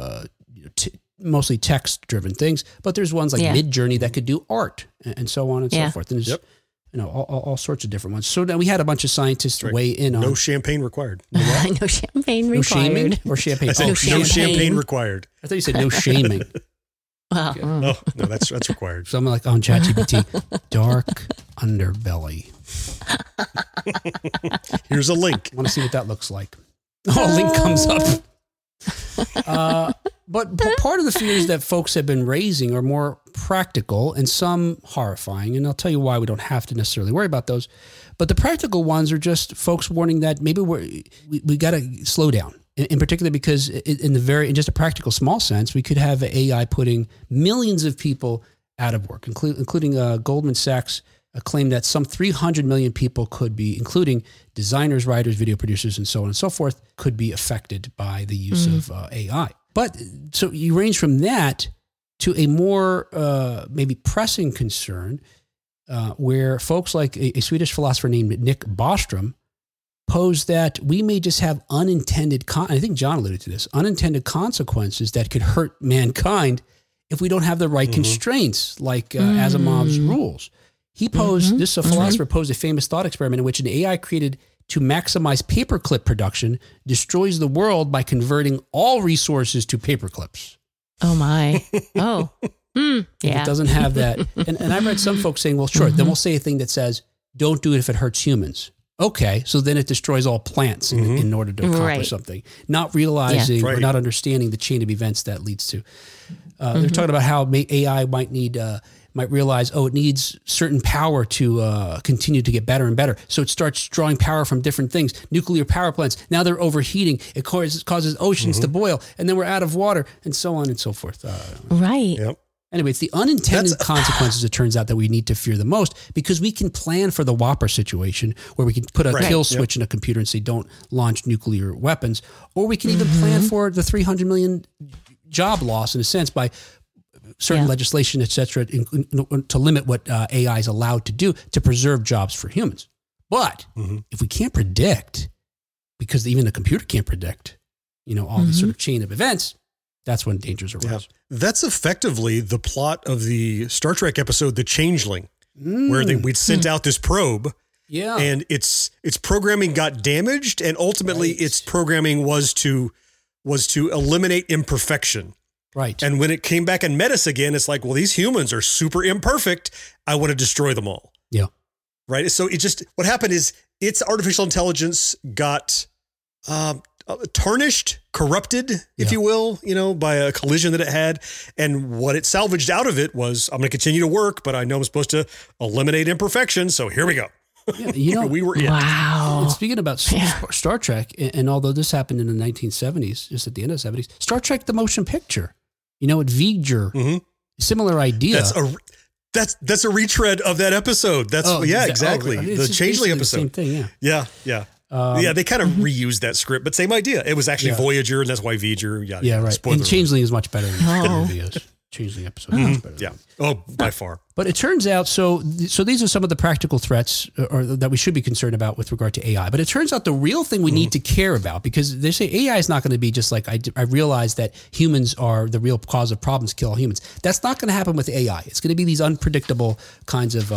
mostly text-driven things, but there's ones like Midjourney that could do art and so on and so forth. And there's, you know, all sorts of different ones. So now we had a bunch of scientists weigh in on... No champagne required. No champagne required. No shaming or champagne? I said, no champagne required. I thought you said no shaming. Wow. Okay. Oh, no, that's required. So I'm like on ChatGPT, dark underbelly. Here's a link. I want to see what that looks like. Oh, link comes up. But part of the fears that folks have been raising are more practical and some horrifying. And I'll tell you why we don't have to necessarily worry about those. But the practical ones are just folks warning that maybe we got to slow down. In particular, because in just a practical small sense, we could have AI putting millions of people out of work, including Goldman Sachs a claim that some 300 million people could be, including designers, writers, video producers, and so on and so forth, could be affected by the use of AI. But so you range from that to a more maybe pressing concern where folks like a Swedish philosopher named Nick Bostrom pose that we may just have unintended, I think John alluded to this, unintended consequences that could hurt mankind if we don't have the right constraints, like Asimov's rules. He posed, this a philosopher posed a famous thought experiment in which an AI created to maximize paperclip production destroys the world by converting all resources to paperclips. Oh my. Oh. Yeah. It doesn't have that. And I've read some folks saying, well, sure, then we'll say a thing that says, don't do it if it hurts humans. Okay, so then it destroys all plants in order to accomplish something. Not realizing or not understanding the chain of events that leads to. They're talking about how AI might need, might realize, oh, it needs certain power to continue to get better and better. So it starts drawing power from different things. Nuclear power plants, now they're overheating. It causes oceans to boil, and then we're out of water, and so on and so forth. Anyway, it's the unintended consequences, it turns out, that we need to fear the most, because we can plan for the Whopper situation where we can put a kill switch in a computer and say, don't launch nuclear weapons. Or we can even plan for the 300 million job loss, in a sense, by certain legislation, et cetera, to limit what AI is allowed to do to preserve jobs for humans. But if we can't predict, because even the computer can't predict, you know, all this sort of chain of events, that's when dangers arise. Yeah. That's effectively the plot of the Star Trek episode, The Changeling, where we'd sent out this probe and its programming got damaged. And ultimately its programming was to eliminate imperfection. Right. And when it came back and met us again, it's like, well, these humans are super imperfect. I want to destroy them all. Yeah. Right. So it just, what happened is its artificial intelligence got, tarnished, corrupted, if you will, you know, by a collision that it had. And what it salvaged out of it was, I'm going to continue to work, but I know I'm supposed to eliminate imperfection. So here we go. Yeah, you know, we were in. Wow. And speaking about Star Trek, and although this happened in the 1970s, just at the end of the 70s, Star Trek, the motion picture, you know, at V'ger, similar idea. That's a retread of that episode. That's, exactly. Oh, the Changeling episode. The same thing, yeah. They kind of reused that script, but same idea. It was actually Voyager, and that's why V'ger. And Changeling is much better than the movie is. Changeling episode is much better. Yeah. Oh, by far. But it turns out, so these are some of the practical threats or that we should be concerned about with regard to AI. But it turns out the real thing we need to care about, because they say AI is not going to be just like, I realize that humans are the real cause of problems, kill all humans. That's not going to happen with AI. It's going to be these unpredictable kinds of,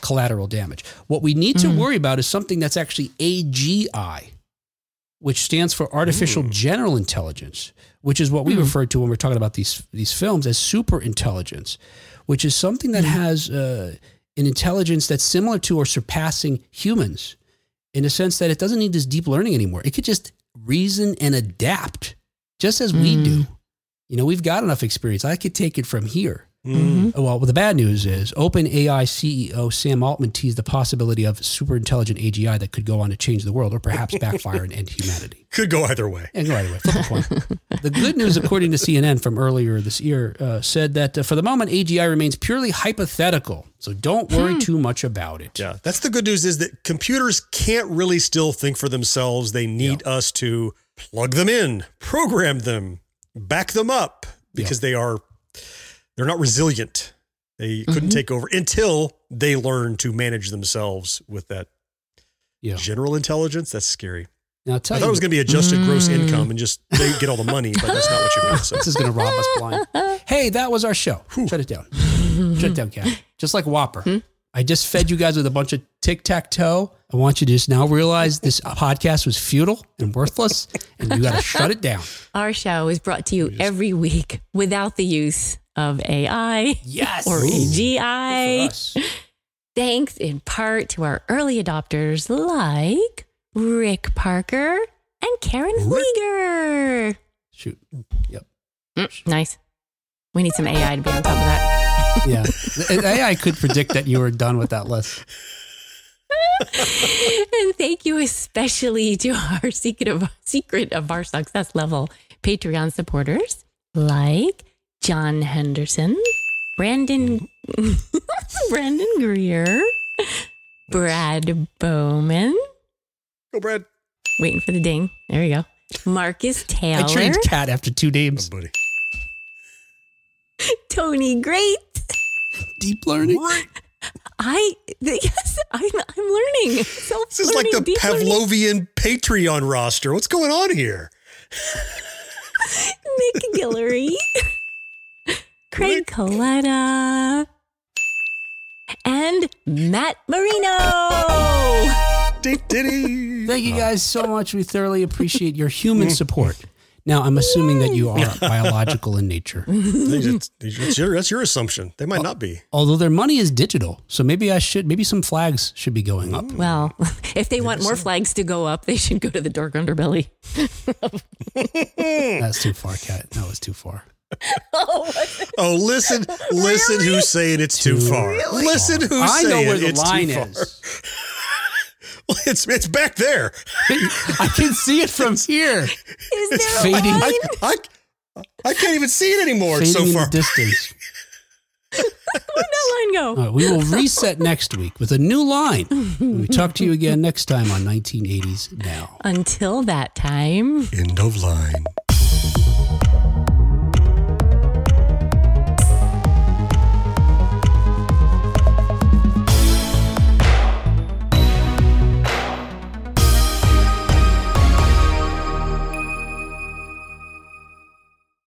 collateral damage. What we need to worry about is something that's actually AGI, which stands for artificial general intelligence, which is what we refer to when we're talking about these films as super intelligence, which is something that has an intelligence that's similar to or surpassing humans, in the sense that it doesn't need this deep learning anymore. It could just reason and adapt just as we do. You know, we've got enough experience. I could take it from here. Well, the bad news is OpenAI CEO Sam Altman teased the possibility of super intelligent AGI that could go on to change the world, or perhaps backfire and end humanity. Could go either way. And go either way. The good news, according to CNN from earlier this year, said that for the moment, AGI remains purely hypothetical. So don't worry too much about it. Yeah, that's the good news, is that computers can't really still think for themselves. They need us to plug them in, program them, back them up, because they're not resilient. They couldn't take over until they learn to manage themselves with that general intelligence. That's scary. Now, I thought it was going to be adjusted gross income and just they get all the money, but that's not what you meant. So. This is going to rob us blind. Hey, that was our show. Whew. Shut it down. Shut it down, Kat. Just like Whopper. I just fed you guys with a bunch of tic-tac-toe. I want you to just now realize this podcast was futile and worthless, and you got to shut it down. Our show is brought to you every week without the use of AI or AGI. Thanks in part to our early adopters like Rick Parker and Karen Flieger. Shoot. Yep. Nice. We need some AI to be on top of that. AI could predict that you were done with that list. And thank you especially to our secret of our success level Patreon supporters like John Henderson, Brandon Greer, Brad Bowman. Go, Brad. Waiting for the ding. There we go. Marcus Taylor. I trained Cat after two names. Oh, Tony Great. Deep learning. What? I'm learning. This is like the Pavlovian Patreon roster. What's going on here? Nick Guillory. Craig Coletta. And Matt Marino. Diddy. Thank you guys so much. We thoroughly appreciate your human support. Now, I'm assuming that you are biological in nature. That's your assumption. They might not be. Although their money is digital. So maybe some flags should be going up. Well, if they want more flags to go up, they should go to the dark underbelly. That's too far, Kat. That was too far. Oh, listen really? Who's saying it's too far. Really? Listen who's saying it's too far. I know where the line is. It's back there. I can see it from here. It's fading. I can't even see it anymore. Fading so far. In the distance. Where'd that line go? Right, we will reset next week with a new line. We talk to you again next time on 1980s Now. Until that time. End of line.